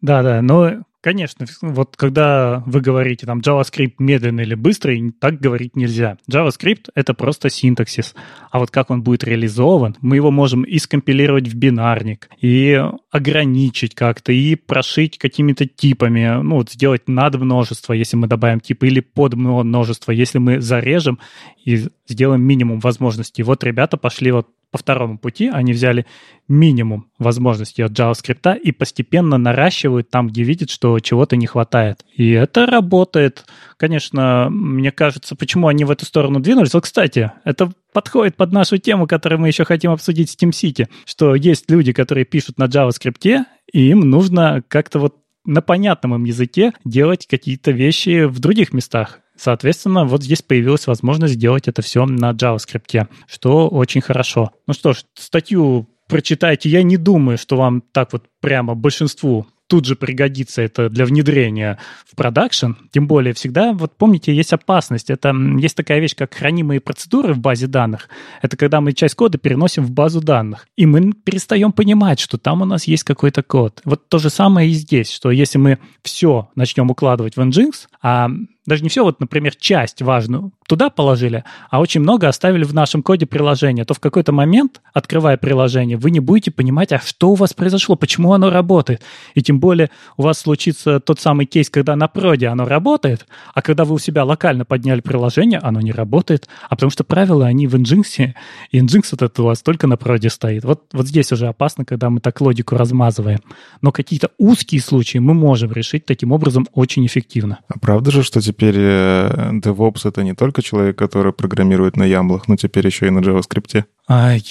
Да-да, но... Конечно, вот когда вы говорите, там, JavaScript медленный или быстрый, так говорить нельзя. JavaScript — это просто синтаксис. А вот как он будет реализован, мы его можем и скомпилировать в бинарник, и ограничить как-то, и прошить какими-то типами, ну, вот сделать надмножество, если мы добавим типы, или подмножество, если мы зарежем и сделаем минимум возможностей. Вот ребята пошли вот по второму пути, они взяли минимум возможностей от JavaScript и постепенно наращивают там, где видят, что чего-то не хватает. И это работает. Конечно, мне кажется, почему они в эту сторону двинулись. Вот, кстати, это подходит под нашу тему, которую мы еще хотим обсудить с TeamCity, что есть люди, которые пишут на JavaScript, и им нужно как-то вот на понятном им языке делать какие-то вещи в других местах. Соответственно, вот здесь появилась возможность сделать это все на JavaScript, что очень хорошо. Ну что ж, статью прочитайте. Я не думаю, что вам так вот прямо большинству тут же пригодится это для внедрения в продакшн. Тем более всегда, вот помните, есть опасность. Это есть такая вещь, как хранимые процедуры в базе данных. Это когда мы часть кода переносим в базу данных. И мы перестаем понимать, что там у нас есть какой-то код. Вот то же самое и здесь, что если мы все начнем укладывать в Nginx, а даже не все, вот, например, часть важную туда положили, а очень много оставили в нашем коде приложения, то в какой-то момент, открывая приложение, вы не будете понимать, а что у вас произошло, почему оно работает. И тем более у вас случится тот самый кейс, когда на проде оно работает, а когда вы у себя локально подняли приложение, оно не работает, а потому что правила, они в Nginx, и Nginx вот это у вас только на проде стоит. Вот здесь уже опасно, когда мы так логику размазываем. Но какие-то узкие случаи мы можем решить таким образом очень эффективно. А правда же, что теперь DevOps — это не только человек, который программирует на ямлах, но теперь еще и на JavaScript?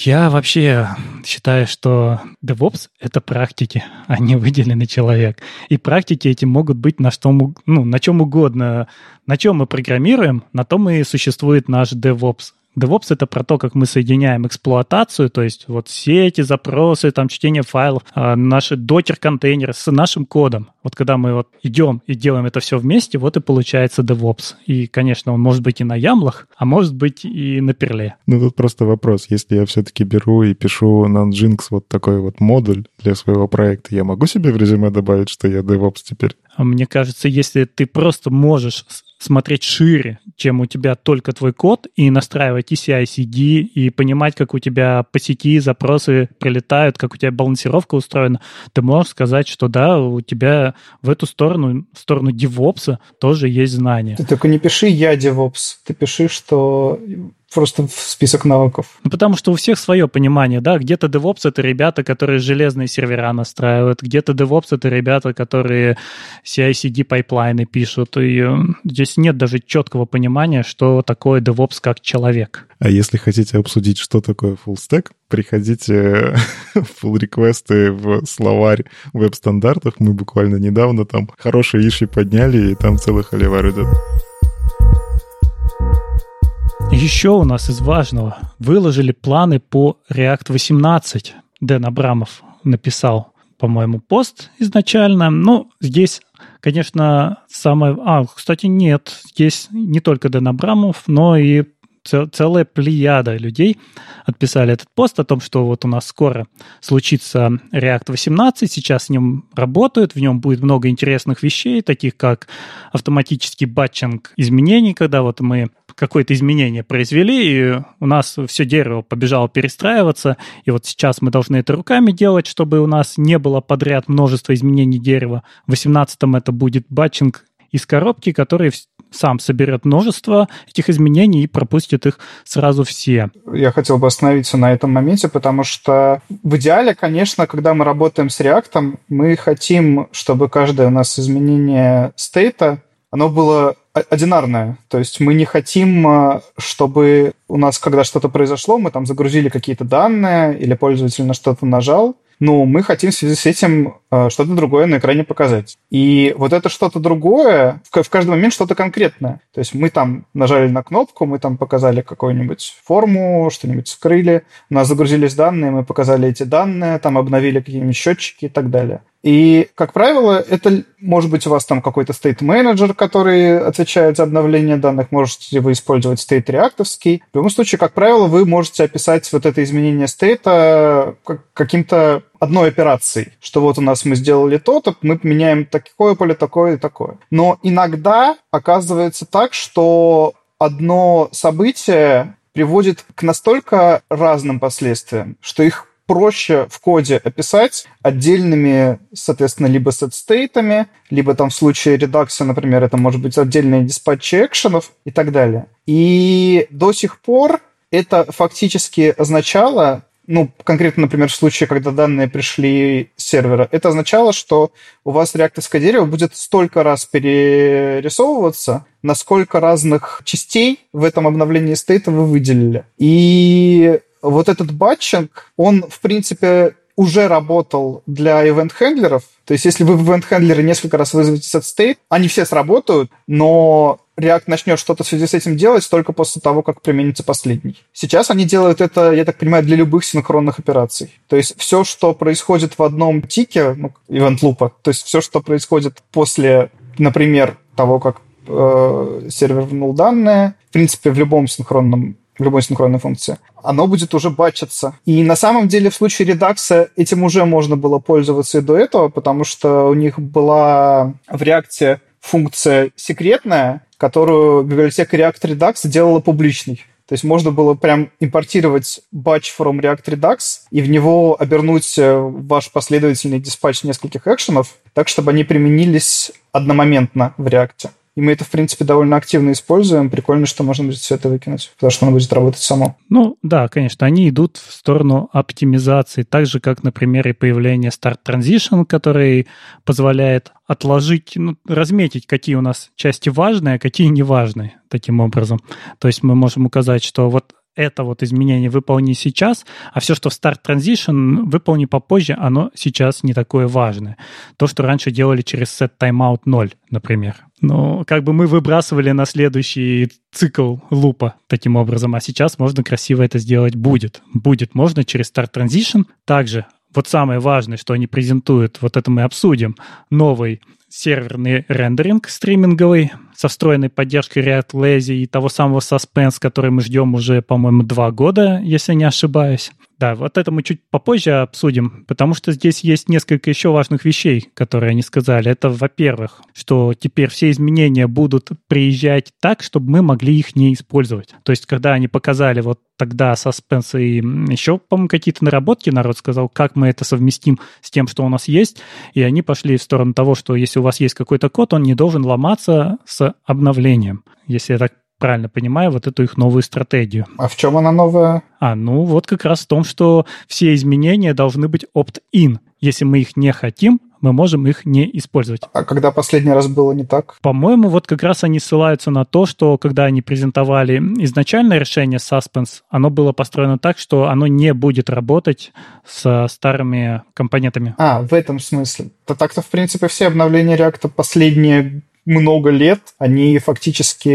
Я вообще считаю, что DevOps — это практики, а не выделенный человек. И практики эти могут быть на чем угодно. На чем мы программируем, на том и существует наш DevOps. DevOps — это про то, как мы соединяем эксплуатацию, то есть вот все эти запросы, там, чтение файлов, наши докер-контейнеры с нашим кодом. Вот когда мы вот идем и делаем это все вместе, вот и получается DevOps. И, конечно, он может быть и на ямлах, а может быть и на перле. Ну, тут просто вопрос. Если я все-таки беру и пишу на Nginx вот такой вот модуль для своего проекта, я могу себе в резюме добавить, что я DevOps теперь? Мне кажется, если ты просто можешь смотреть шире, чем у тебя только твой код, и настраивать и CI/CD, и понимать, как у тебя по сети запросы прилетают, как у тебя балансировка устроена, ты можешь сказать, что да, у тебя в эту сторону, в сторону DevOps, тоже есть знания. Ты только не пиши «я DevOps», ты пиши, что... Просто в список навыков. Ну, потому что у всех свое понимание, да. Где-то DevOps — это ребята, которые железные сервера настраивают, где-то DevOps — это ребята, которые CI/CD пайплайны пишут. И здесь нет даже четкого понимания, что такое DevOps как человек. А если хотите обсудить, что такое full stack, приходите в pull реквесты в словарь веб-стандартов. Мы буквально недавно там хорошие иши подняли, и там целый холивар идет. Еще у нас из важного выложили планы по React 18. Дэн Абрамов написал, по-моему, пост изначально. Но здесь, конечно, самое... кстати, нет. Здесь не только Дэн Абрамов, но и целая плеяда людей отписали этот пост о том, что вот у нас скоро случится React 18, сейчас с ним работают, в нем будет много интересных вещей, таких как автоматический батчинг изменений, когда вот мы какое-то изменение произвели, и у нас все дерево побежало перестраиваться, и вот сейчас мы должны это руками делать, чтобы у нас не было подряд множество изменений дерева. В 18-м это будет батчинг из коробки, который сам соберет множество этих изменений и пропустит их сразу все. Я хотел бы остановиться на этом моменте, потому что в идеале, конечно, когда мы работаем с React, мы хотим, чтобы каждое у нас изменение стейта, оно было одинарное. То есть мы не хотим, чтобы у нас, когда что-то произошло, мы там загрузили какие-то данные или пользователь на что-то нажал. Но мы хотим в связи с этим что-то другое на экране показать. И вот это что-то другое, в каждый момент что-то конкретное. То есть мы там нажали на кнопку, мы там показали какую-нибудь форму, что-нибудь скрыли, у нас загрузились данные, мы показали эти данные, там обновили какие-нибудь счетчики и так далее. И, как правило, это может быть у вас там какой-то стейт-менеджер, который отвечает за обновление данных, можете вы использовать стейт реактовский. В любом случае, как правило, вы можете описать вот это изменение стейта каким-то одной операцией, что вот у нас мы сделали то-то, мы поменяем такое поле, такое и такое. Но иногда оказывается так, что одно событие приводит к настолько разным последствиям, что их проще в коде описать отдельными, соответственно, либо сет-стейтами, либо там в случае редакции, например, это может быть отдельные диспатчи экшенов и так далее. И до сих пор это фактически означало, конкретно, например, в случае, когда данные пришли с сервера, это означало, что у вас реактовское дерево будет столько раз перерисовываться, насколько разных частей в этом обновлении стейта вы выделили. И вот этот батчинг, он, в принципе, уже работал для ивент-хендлеров. То есть, если вы в ивент-хендлере несколько раз вызовете set-state, они все сработают, но React начнет что-то в связи с этим делать только после того, как применится последний. Сейчас они делают это, я так понимаю, для любых синхронных операций. То есть все, что происходит в одном тике, ивент-лупа, то есть все, что происходит после, например, того, как сервер вернул данные, в принципе, в любой синхронной функции, оно будет уже батчиться. И на самом деле в случае редакса этим уже можно было пользоваться и до этого, потому что у них была в React функция секретная, которую библиотека React Redux делала публичной. То есть можно было прям импортировать batch from React Redux и в него обернуть ваш последовательный диспатч нескольких экшенов так, чтобы они применились одномоментно в React. И мы это, в принципе, довольно активно используем. Прикольно, что можно будет все это выкинуть, потому что оно будет работать само. Да, конечно, они идут в сторону оптимизации, так же, как, например, и появление Start Transition, который позволяет отложить, разметить, какие у нас части важные, а какие неважные, таким образом. То есть мы можем указать, что вот это вот изменение выполни сейчас, а все, что в Start Transition, выполни попозже, оно сейчас не такое важное. То, что раньше делали через set timeout 0, например. Как бы мы выбрасывали на следующий цикл лупа таким образом, а сейчас можно красиво это сделать будет. Будет можно через Start Transition. Также вот самое важное, что они презентуют, вот это мы обсудим, новый серверный рендеринг стриминговый со встроенной поддержкой React Lazy и того самого Suspense, который мы ждем уже, по-моему, 2 года, если не ошибаюсь. Да, вот это мы чуть попозже обсудим, потому что здесь есть несколько еще важных вещей, которые они сказали. Это, во-первых, что теперь все изменения будут приезжать так, чтобы мы могли их не использовать. То есть, когда они показали вот тогда Suspense и еще, по-моему, какие-то наработки, народ сказал, как мы это совместим с тем, что у нас есть, и они пошли в сторону того, что если у вас есть какой-то код, он не должен ломаться с обновлением, если я так правильно понимаю, вот эту их новую стратегию. А в чем она новая? Вот как раз в том, что все изменения должны быть opt-in. Если мы их не хотим, мы можем их не использовать. А когда последний раз было не так? По-моему, вот как раз они ссылаются на то, что когда они презентовали изначальное решение Suspense, оно было построено так, что оно не будет работать со старыми компонентами. В этом смысле. Так-то, в принципе, все обновления React последние много лет, они фактически,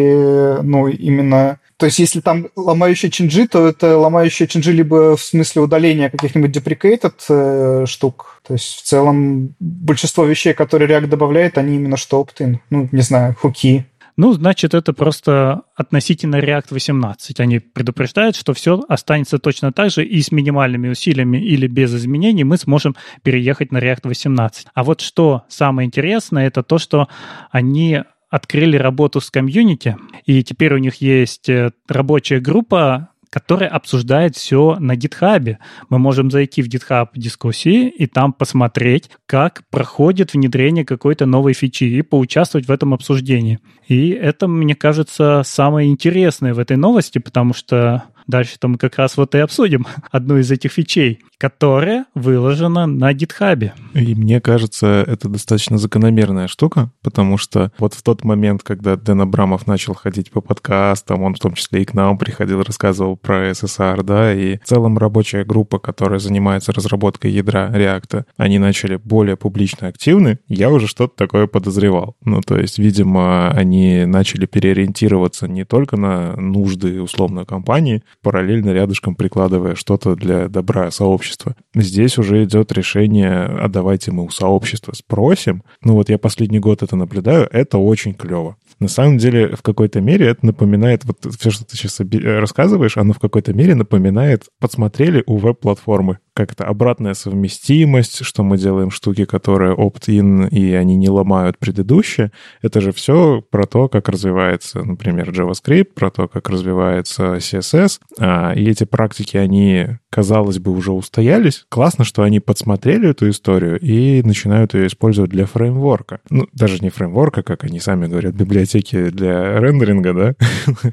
именно... То есть, если там ломающие чинджи, то это ломающие чинджи либо в смысле удаления каких-нибудь deprecated штук. То есть, в целом, большинство вещей, которые React добавляет, они именно что opt-in. Не знаю, хуки. Значит, это просто относительно React 18. Они предупреждают, что все останется точно так же, и с минимальными усилиями или без изменений мы сможем переехать на React 18. А вот что самое интересное, это то, что они открыли работу с комьюнити, и теперь у них есть рабочая группа, которая обсуждает все на GitHub. Мы можем зайти в GitHub дискуссии и там посмотреть, как проходит внедрение какой-то новой фичи и поучаствовать в этом обсуждении. И это, мне кажется, самое интересное в этой новости, потому что дальше-то мы как раз вот и обсудим одну из этих фичей, которая выложена на GitHub. И мне кажется, это достаточно закономерная штука, потому что вот в тот момент, когда Дэн Абрамов начал ходить по подкастам, он в том числе и к нам приходил, рассказывал про SSR, да, и в целом рабочая группа, которая занимается разработкой ядра React, они начали более публично активны, я уже что-то такое подозревал. Ну, то есть, видимо, они начали переориентироваться не только на нужды условной компании, параллельно рядышком прикладывая что-то для добра сообщества. Здесь уже идет решение, а давайте мы у сообщества спросим. Ну вот я последний год это наблюдаю, это очень клево. На самом деле, в какой-то мере это напоминает, вот все, что ты сейчас рассказываешь, оно в какой-то мере напоминает, подсмотрели у веб-платформы. Как-то обратная совместимость, что мы делаем штуки, которые opt-in, и они не ломают предыдущие. Это же все про то, как развивается, например, JavaScript, про то, как развивается CSS. И эти практики, они, казалось бы, уже устоялись. Классно, что они подсмотрели эту историю и начинают ее использовать для фреймворка. Ну, даже не фреймворка, как они сами говорят, библиотеки для рендеринга, да?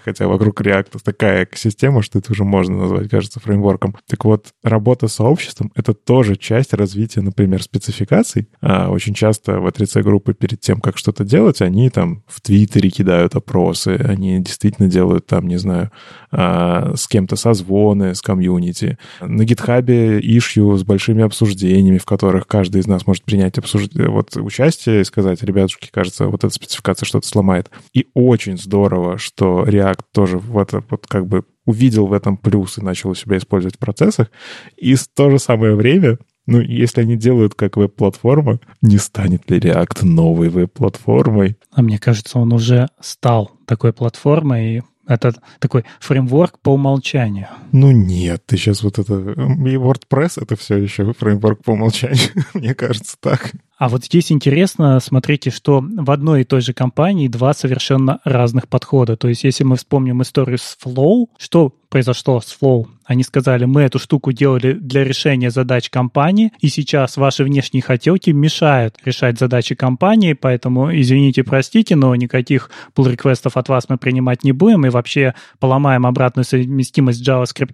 Хотя вокруг React такая система, что это уже можно назвать, кажется, фреймворком. Так вот, работа с обществом, это тоже часть развития, например, спецификаций. Очень часто в 3C-группы перед тем, как что-то делать, они там в Твиттере кидают опросы, они действительно делают там, не знаю, с кем-то созвоны, с комьюнити. На гитхабе ишью с большими обсуждениями, в которых каждый из нас может принять вот участие и сказать, ребятушки, кажется, вот эта спецификация что-то сломает. И очень здорово, что React тоже в это вот как бы увидел в этом плюс и начал у себя использовать в процессах. И в то же самое время, ну, если они делают как веб-платформа, не станет ли React новой веб-платформой? А мне кажется, он уже стал такой платформой, и это такой фреймворк по умолчанию. Ну нет, ты сейчас вот это... И WordPress — это все еще фреймворк по умолчанию. Мне кажется, так. А вот здесь интересно, смотрите, что в одной и той же компании два совершенно разных подхода. То есть если мы вспомним историю с Flow, что произошло с Flow? Они сказали, мы эту штуку делали для решения задач компании, и сейчас ваши внешние хотелки мешают решать задачи компании, поэтому, извините, простите, но никаких pull-реквестов от вас мы принимать не будем, и вообще поломаем обратную совместимость с JavaScript,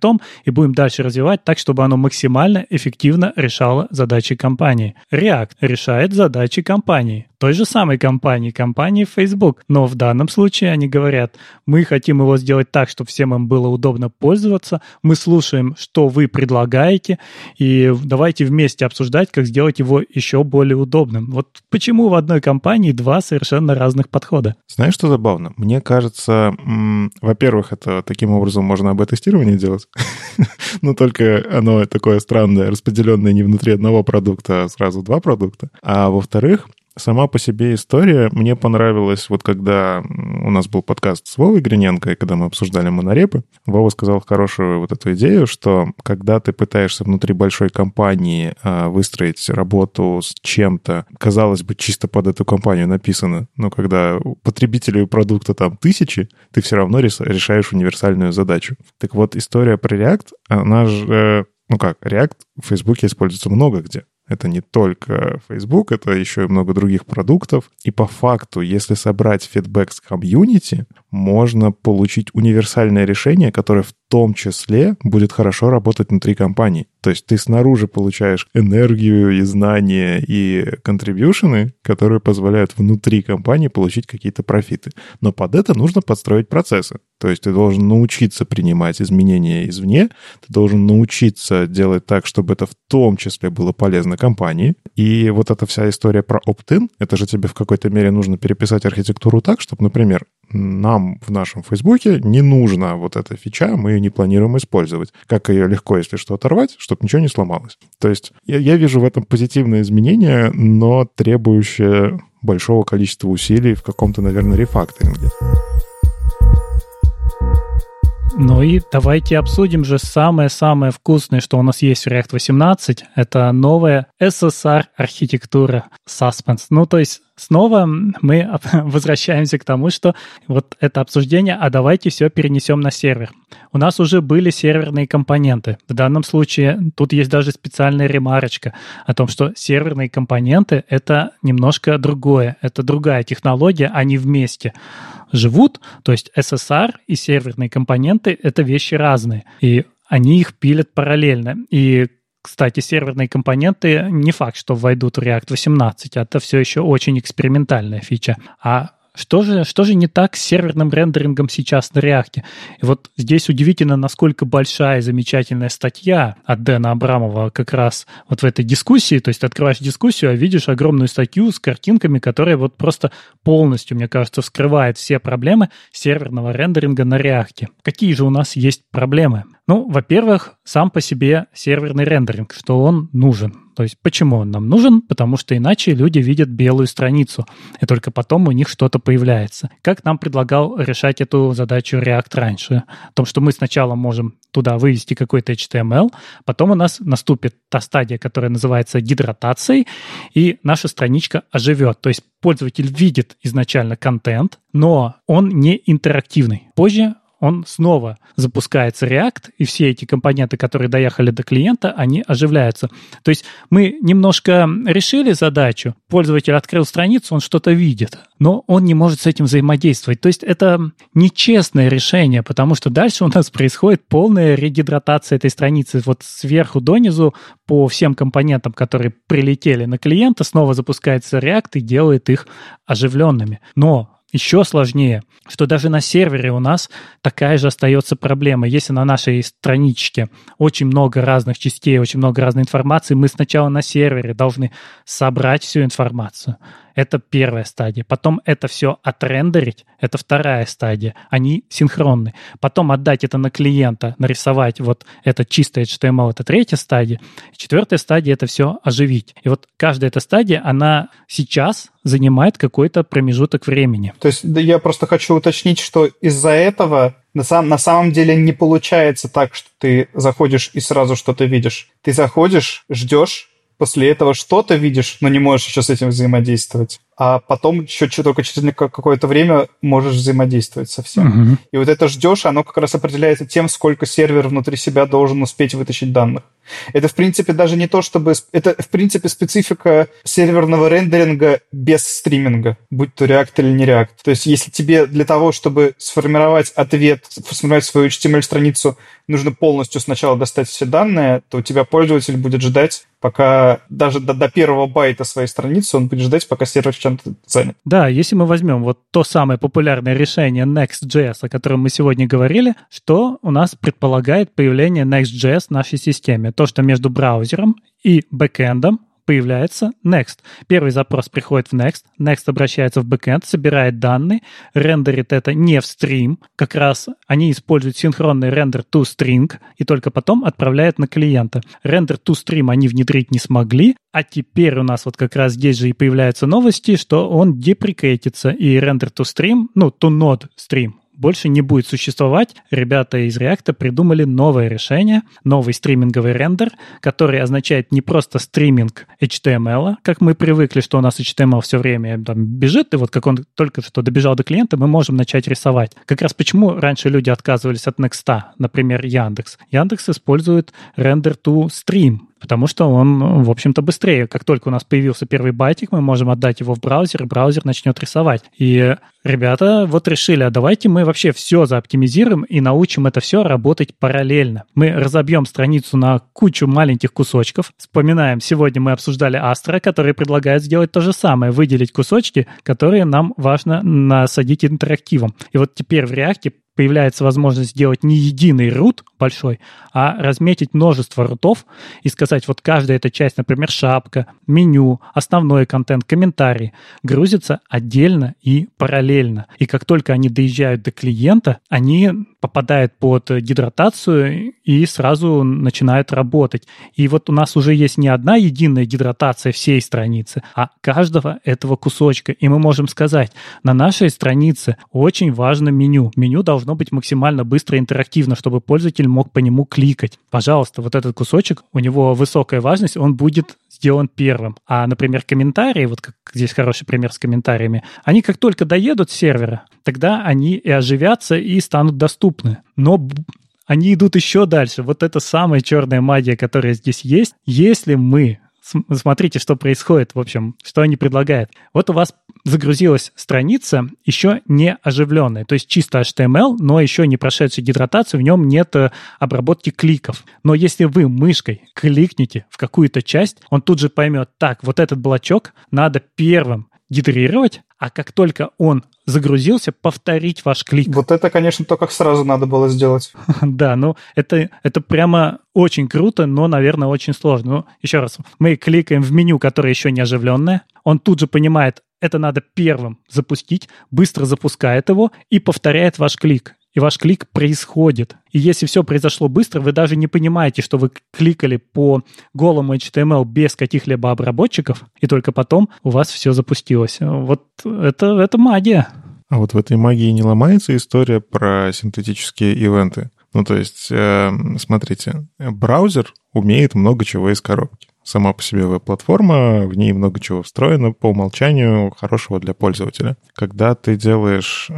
и будем дальше развивать так, чтобы оно максимально эффективно решало задачи компании. React решает задачи компании. Той же самой компании Facebook. Но в данном случае они говорят, мы хотим его сделать так, чтобы всем им было удобно пользоваться, мы слушаем, что вы предлагаете, и давайте вместе обсуждать, как сделать его еще более удобным. Вот почему в одной компании два совершенно разных подхода? Знаешь, что забавно? Мне кажется, во-первых, это таким образом можно АБ-тестирование делать, но только оно такое странное, распределенное не внутри одного продукта, а сразу два продукта. А во-вторых, сама по себе история мне понравилась, вот когда у нас был подкаст с Вовой Гриненко, и когда мы обсуждали монорепы, Вова сказал хорошую вот эту идею, что когда ты пытаешься внутри большой компании выстроить работу с чем-то, казалось бы, чисто под эту компанию написано, но когда потребителей продукта там тысячи, ты все равно решаешь универсальную задачу. Так вот, история про React, она же... Ну как, React в Фейсбуке используется много где. Это не только Facebook, это еще и много других продуктов. И по факту, если собрать фидбэк с комьюнити, можно получить универсальное решение, которое в том числе будет хорошо работать внутри компании. То есть ты снаружи получаешь энергию и знания и контрибьюшены, которые позволяют внутри компании получить какие-то профиты. Но под это нужно подстроить процессы. То есть ты должен научиться принимать изменения извне, ты должен научиться делать так, чтобы это в том числе было полезно компании. И вот эта вся история про opt-in, это же тебе в какой-то мере нужно переписать архитектуру так, чтобы, например, нам в нашем Фейсбуке не нужна вот эта фича, мы ее не планируем использовать. Как ее легко, если что, оторвать, чтобы ничего не сломалось. То есть я вижу в этом позитивное изменение, но требующее большого количества усилий в каком-то, наверное, рефакторинге. Ну и давайте обсудим же самое-самое вкусное, что у нас есть в React 18. Это новая SSR-архитектура Suspense. Ну, то есть снова мы возвращаемся к тому, что вот это обсуждение, а давайте все перенесем на сервер. У нас уже были серверные компоненты. В данном случае тут есть даже специальная ремарочка о том, что серверные компоненты — это немножко другое, это другая технология, они вместе живут, то есть SSR и серверные компоненты — это вещи разные, и они их пилят параллельно. И кстати, серверные компоненты не факт, что войдут в React 18. Это все еще очень экспериментальная фича. А что же не так с серверным рендерингом сейчас на React? И вот здесь удивительно, насколько большая и замечательная статья от Дэна Абрамова как раз вот в этой дискуссии. То есть ты открываешь дискуссию, а видишь огромную статью с картинками, которая вот просто полностью, мне кажется, вскрывает все проблемы серверного рендеринга на React. Какие же у нас есть проблемы? Ну, во-первых, сам по себе серверный рендеринг, что он нужен. То есть почему он нам нужен? Потому что иначе люди видят белую страницу, и только потом у них что-то появляется. Как нам предлагал решать эту задачу React раньше? О том, что мы сначала можем туда вывести какой-то HTML, потом у нас наступит та стадия, которая называется гидратацией, и наша страничка оживет. То есть пользователь видит изначально контент, но он не интерактивный. Позже он снова запускается React, и все эти компоненты, которые доехали до клиента, они оживляются. То есть мы немножко решили задачу, пользователь открыл страницу, он что-то видит, но он не может с этим взаимодействовать. То есть это нечестное решение, потому что дальше у нас происходит полная регидратация этой страницы. Вот сверху донизу по всем компонентам, которые прилетели на клиента, снова запускается React и делает их оживленными. Но еще сложнее, что даже на сервере у нас такая же остается проблема. Если на нашей страничке очень много разных частей, очень много разной информации, мы сначала на сервере должны собрать всю информацию. Это первая стадия. Потом это все отрендерить. Это вторая стадия. Они синхронны. Потом отдать это на клиента, нарисовать вот это чистое HTML. Это третья стадия. Четвертая стадия — это все оживить. И вот каждая эта стадия, она сейчас занимает какой-то промежуток времени. То есть я просто хочу уточнить, что из-за этого на самом деле не получается так, что ты заходишь и сразу что-то видишь. Ты заходишь, ждешь, после этого что-то видишь, но не можешь еще с этим взаимодействовать. А потом еще только через какое-то время можешь взаимодействовать со всем. Угу. И вот это ждешь, оно как раз определяется тем, сколько сервер внутри себя должен успеть вытащить данных. Это, в принципе, даже не то, чтобы... Это, в принципе, специфика серверного рендеринга без стриминга, будь то React или не React. То есть если тебе для того, чтобы сформировать ответ, сформировать свою HTML-страницу, нужно полностью сначала достать все данные, то у тебя пользователь будет ждать, пока даже до первого байта своей страницы он будет ждать, пока сервер чем-то занят. Да, если мы возьмем вот то самое популярное решение Next.js, о котором мы сегодня говорили, что у нас предполагает появление Next.js в нашей системе. То, что между браузером и бэкэндом появляется Next. Первый запрос приходит в Next, Next обращается в бэкэнд, собирает данные, рендерит это не в стрим, как раз они используют синхронный рендер toString и только потом отправляют на клиента. Рендер toStream они внедрить не смогли, а теперь у нас вот как раз здесь же и появляются новости, что он деприкейтится, и рендер toStream, ну, toNodeStream, больше не будет существовать. Ребята из React придумали новое решение, новый стриминговый рендер, который означает не просто стриминг HTML, как мы привыкли, что у нас HTML все время там бежит, и вот как он только что добежал до клиента, мы можем начать рисовать. Как раз почему раньше люди отказывались от Next, например, Яндекс. Яндекс использует рендер to stream, потому что он, в общем-то, быстрее. Как только у нас появился первый байтик, мы можем отдать его в браузер, и браузер начнет рисовать. И ребята вот решили, а давайте мы вообще все заоптимизируем и научим это все работать параллельно. Мы разобьем страницу на кучу маленьких кусочков. Вспоминаем, сегодня мы обсуждали Astro, который предлагает сделать то же самое, выделить кусочки, которые нам важно насадить интерактивом. И вот теперь в React появляется возможность сделать не единый рут большой, а разметить множество рутов и сказать, вот каждая эта часть, например, шапка, меню, основной контент, комментарии, грузится отдельно и параллельно. И как только они доезжают до клиента, они попадает под гидратацию и сразу начинает работать. И вот у нас уже есть не одна единая гидратация всей страницы, а каждого этого кусочка. И мы можем сказать, на нашей странице очень важно меню. Меню должно быть максимально быстро и интерактивно, чтобы пользователь мог по нему кликать. Пожалуйста, вот этот кусочек, у него высокая важность, он будет сделан первым. А, например, комментарии, вот как здесь хороший пример с комментариями, они как только доедут с сервера, тогда они и оживятся, и станут доступны. Но они идут еще дальше. Вот это самая черная магия, которая здесь есть. Если мы... Смотрите, что происходит, в общем, что они предлагают. Вот у вас загрузилась страница, еще не оживленная, то есть чисто HTML, но еще не прошедшая гидратацию, в нем нет обработки кликов. Но если вы мышкой кликните в какую-то часть, он тут же поймет, так, вот этот блочок надо первым гидерировать, а как только он загрузился, повторить ваш клик. Вот это, конечно, то, как сразу надо было сделать. Да, ну это прямо очень круто, но, наверное, очень сложно. Ну, еще раз, мы кликаем в меню, которое еще не оживленное, он тут же понимает, это надо первым запустить, быстро запускает его и повторяет ваш клик. И ваш клик происходит. И если все произошло быстро, вы даже не понимаете, что вы кликали по голому HTML без каких-либо обработчиков, и только потом у вас все запустилось. Вот это магия. А вот в этой магии не ломается история про синтетические ивенты? Ну, то есть, смотрите, браузер умеет много чего из коробки. Сама по себе веб-платформа, в ней много чего встроено, по умолчанию хорошего для пользователя. Когда ты делаешь,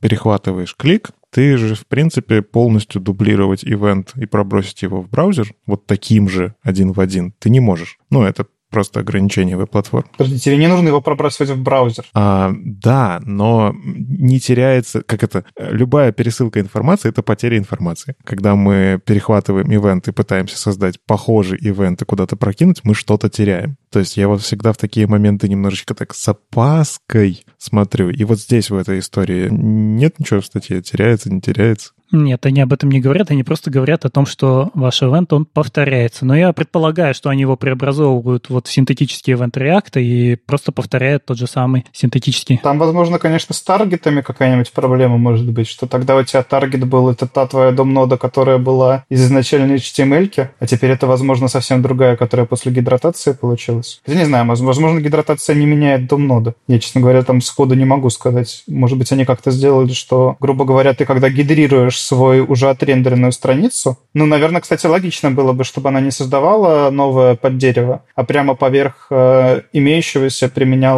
перехватываешь клик, ты же, в принципе, полностью дублировать ивент и пробросить его в браузер вот таким же один в один ты не можешь. Ну, это просто ограничение веб-платформ. Подожди, тебе не нужно его пробрасывать в браузер? Да, но не теряется... Как это? Любая пересылка информации — это потеря информации. Когда мы перехватываем ивент и пытаемся создать похожий ивент и куда-то прокинуть, мы что-то теряем. То есть я вот всегда в такие моменты немножечко так с опаской смотрю. И вот здесь в этой истории нет ничего в статье. Теряется, не теряется. Нет, они об этом не говорят, они просто говорят о том, что ваш ивент, он повторяется. Но я предполагаю, что они его преобразовывают вот в синтетический ивент React и просто повторяют тот же самый синтетический. Там, возможно, конечно, с таргетами какая-нибудь проблема может быть, что тогда у тебя таргет был, это та твоя дом-нода, которая была из изначальной HTML-ки, а теперь это, возможно, совсем другая, которая после гидратации получилась. Я не знаю, возможно, гидратация не меняет дом-ноду. Я, честно говоря, там сходу не могу сказать. Может быть, они как-то сделали, что, грубо говоря, ты когда гидрируешь свою уже отрендеренную страницу. Ну, наверное, кстати, логично было бы, чтобы она не создавала новое под дерево, а прямо поверх имеющегося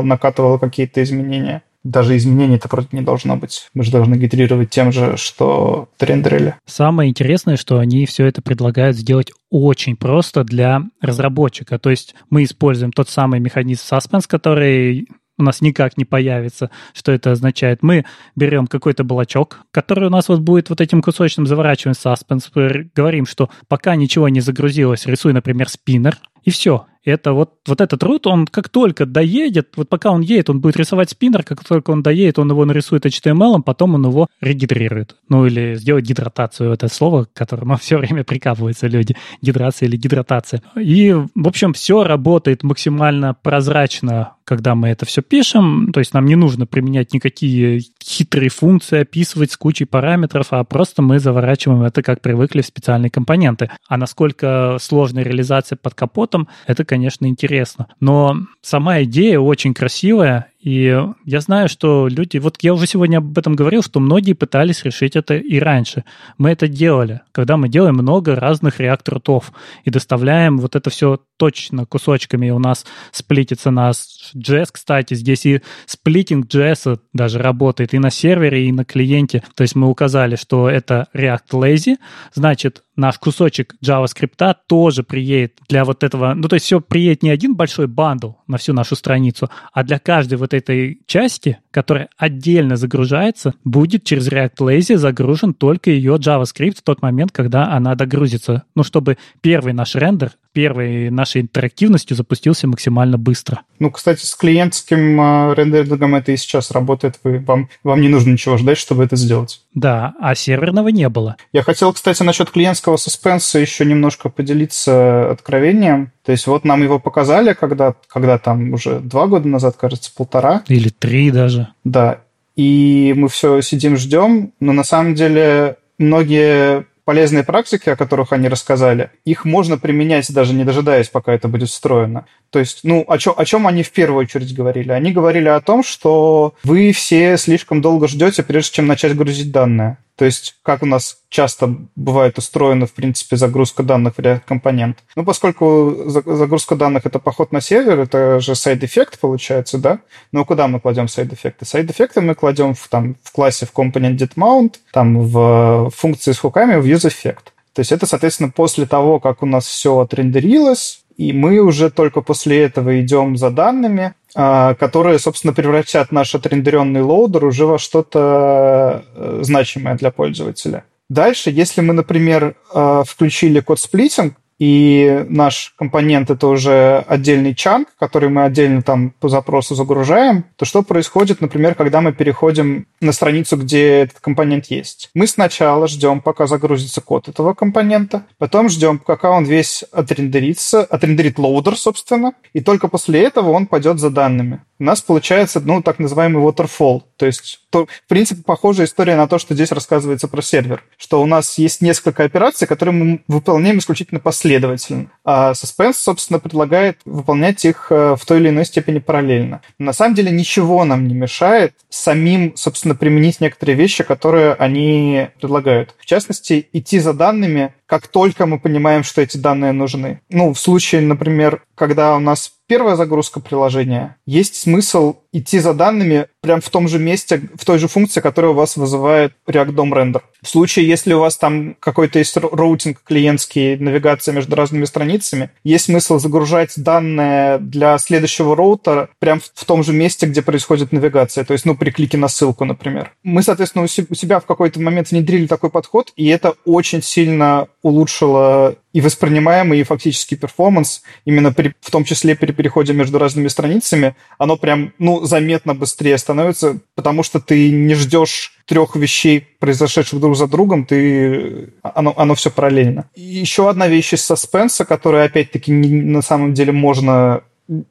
накатывала какие-то изменения. Даже изменений-то вроде не должно быть. Мы же должны гидрировать тем же, что рендерили. Самое интересное, что они все это предлагают сделать очень просто для разработчика. То есть мы используем тот самый механизм Suspense, который... у нас никак не появится. Что это означает? Мы берем какой-то блочок, который у нас вот будет вот этим кусочным, заворачиваем саспенс, говорим, что пока ничего не загрузилось, рисуй, например, спиннер, и все. Это вот этот root, он как только доедет, вот пока он едет, он будет рисовать спиннер, как только он доедет, он его нарисует HTML, потом он его регидрирует. Ну, или сделает гидратацию. Это слово, к которому все время прикапываются люди. Гидрация или гидратация. И, в общем, все работает максимально прозрачно, когда мы это все пишем. То есть нам не нужно применять никакие хитрые функции, описывать с кучей параметров, а просто мы заворачиваем это, как привыкли, в специальные компоненты. А насколько сложная реализация под капотом, это, конечно, интересно. Но сама идея очень красивая, и я знаю, что люди... Вот я уже сегодня об этом говорил, что многие пытались решить это и раньше. Мы это делали, когда мы делаем много разных React-рутов и доставляем вот это все точно кусочками, и у нас сплитится на JS. Кстати, здесь и сплитинг JS даже работает и на сервере, и на клиенте. То есть мы указали, что это React Lazy, значит, наш кусочек JavaScript тоже приедет для вот этого... Ну, то есть все приедет не один большой бандл на всю нашу страницу, а для каждой вот этой части, которая отдельно загружается, будет через React Lazy загружен только ее JavaScript в тот момент, когда она догрузится. Ну, чтобы первый наш рендер, первой нашей интерактивностью запустился максимально быстро. Ну, кстати, с клиентским рендерингом это и сейчас работает. Вам не нужно ничего ждать, чтобы это сделать. Да, а серверного не было. Я хотел, кстати, насчет клиентского саспенса еще немножко поделиться откровением. То есть вот нам его показали, когда там уже 2 года назад, кажется, 1,5. Или 3 даже. Да, и мы все сидим, ждем, но на самом деле... многие полезные практики, о которых они рассказали, их можно применять, даже не дожидаясь, пока это будет встроено. То есть, о чем они в первую очередь говорили? Они говорили о том, что вы все слишком долго ждете, прежде чем начать грузить данные. То есть, как у нас часто бывает устроена, в принципе, загрузка данных в React-компонент. Ну, поскольку загрузка данных — это поход на сервер, это же сайд-эффект получается, да? Но куда мы кладем сайд-эффекты? Сайд-эффекты мы кладем в классе в component getMount, там в функции с хуками, в useEffect. То есть это, соответственно, после того, как у нас все отрендерилось, и мы уже только после этого идем за данными, которые, собственно, превратят наш отрендеренный лоудер уже во что-то значимое для пользователя. Дальше, если мы, например, включили код-сплитинг, и наш компонент — это уже отдельный чанк, который мы отдельно там по запросу загружаем, то что происходит, например, когда мы переходим на страницу, где этот компонент есть? Мы сначала ждем, пока загрузится код этого компонента, потом ждем, пока он весь отрендерится, отрендерит лоудер, собственно, и только после этого он пойдет за данными. У нас получается, так называемый waterfall. То есть, в принципе, похожая история на то, что здесь рассказывается про сервер. Что у нас есть несколько операций, которые мы выполняем исключительно последовательно. А Suspense, собственно, предлагает выполнять их в той или иной степени параллельно. На самом деле, ничего нам не мешает самим, собственно, применить некоторые вещи, которые они предлагают. В частности, идти за данными, как только мы понимаем, что эти данные нужны. В случае, например, когда у нас первая загрузка приложения, есть смысл идти за данными прямо в том же месте, в той же функции, которая у вас вызывает React DOM Render. В случае, если у вас там какой-то есть роутинг клиентский, навигация между разными страницами, есть смысл загружать данные для следующего роутера прямо в том же месте, где происходит навигация, то есть, при клике на ссылку, например. Мы, соответственно, у себя в какой-то момент внедрили такой подход, и это очень сильно улучшило и воспринимаемый, и фактический перформанс, именно в том числе при переходе между разными страницами, оно прям, заметно быстрее становится, потому что ты не ждешь 3 вещей, произошедших друг за другом, оно все параллельно. И еще одна вещь из Suspense, которую, опять-таки, на самом деле можно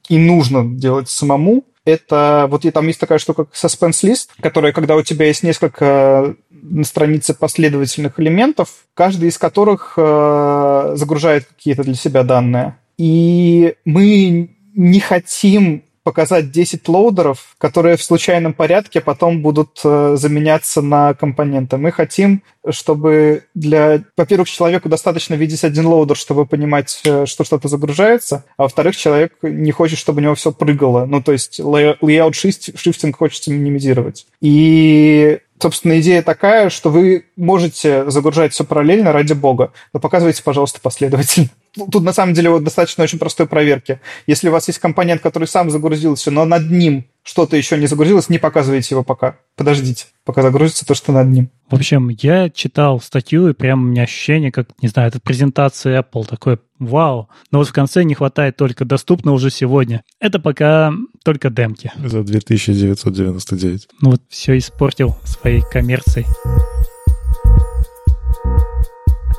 и нужно делать самому, это там есть такая штука, как Suspense-лист, которая, когда у тебя есть несколько на странице последовательных элементов, каждый из которых загружает какие-то для себя данные. И мы не хотим показать 10 лоудеров, которые в случайном порядке потом будут заменяться на компоненты. Мы хотим, чтобы во-первых, человеку достаточно видеть один лоудер, чтобы понимать, что что-то загружается, а во-вторых, человек не хочет, чтобы у него все прыгало. То есть layout shifting хочется минимизировать. И собственно, идея такая, что вы можете загружать все параллельно, ради бога, но показывайте, пожалуйста, последовательно. Тут, на самом деле, достаточно очень простой проверки. Если у вас есть компонент, который сам загрузился, но над ним что-то еще не загрузилось, не показывайте его пока. Подождите, пока загрузится то, что над ним. В общем, я читал статью, и прям у меня ощущение, как, не знаю, это презентация Apple, такое вау. Но в конце не хватает только доступно уже сегодня. Это пока только демки. За 2999. Все испортил своей коммерцией.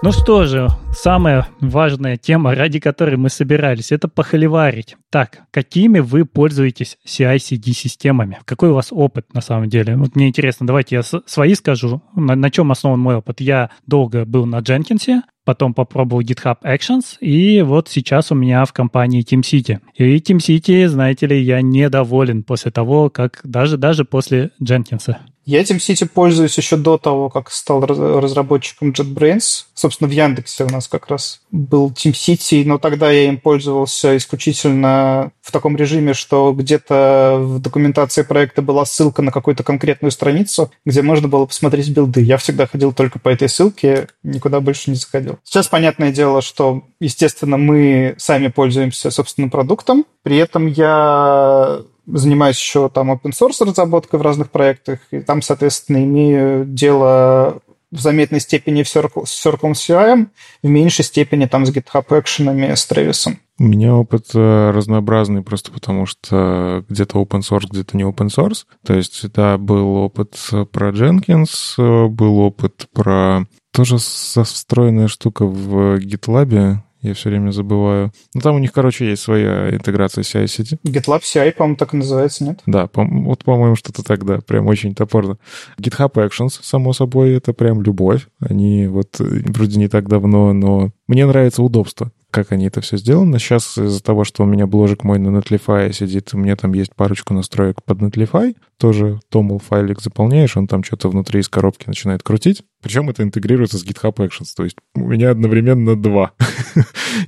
Ну что же, самая важная тема, ради которой мы собирались, это похоливарить. Так, какими вы пользуетесь CI/CD-системами? Какой у вас опыт на самом деле? Мне интересно, давайте я свои скажу, на чем основан мой опыт. Я долго был на Jenkins, потом попробовал GitHub Actions, и сейчас у меня в компании TeamCity. И TeamCity, знаете ли, я недоволен после того, как даже после Jenkins. Я TeamCity пользуюсь еще до того, как стал разработчиком JetBrains. Собственно, в Яндексе у нас как раз был TeamCity, но тогда я им пользовался исключительно в таком режиме, что где-то в документации проекта была ссылка на какую-то конкретную страницу, где можно было посмотреть билды. Я всегда ходил только по этой ссылке, никуда больше не заходил. Сейчас понятное дело, что, естественно, мы сами пользуемся собственным продуктом, при этом я занимаюсь еще там open-source разработкой в разных проектах, и там, соответственно, имею дело в заметной степени с Circle CI, в меньшей степени там с GitHub Actions, с Travis. У меня опыт разнообразный просто потому, что где-то open source, где-то не open source. То есть, да, был опыт про Jenkins, был опыт про... Тоже со встроенная штука в GitLab, Я все время забываю. Ну, там у них, короче, есть своя интеграция с CI-сети. GitLab CI, по-моему, так и называется, нет? Да, по-моему, что-то так, да, прям очень топорно. GitHub Actions, само собой, это прям любовь. Они вот вроде не так давно, но мне нравится удобство, как они это все сделано. Сейчас из-за того, что у меня бложик мой на Netlify сидит, у меня там есть парочку настроек под Netlify, тоже toml файлик заполняешь, он там что-то внутри из коробки начинает крутить. Причем это интегрируется с GitHub Actions, то есть у меня одновременно два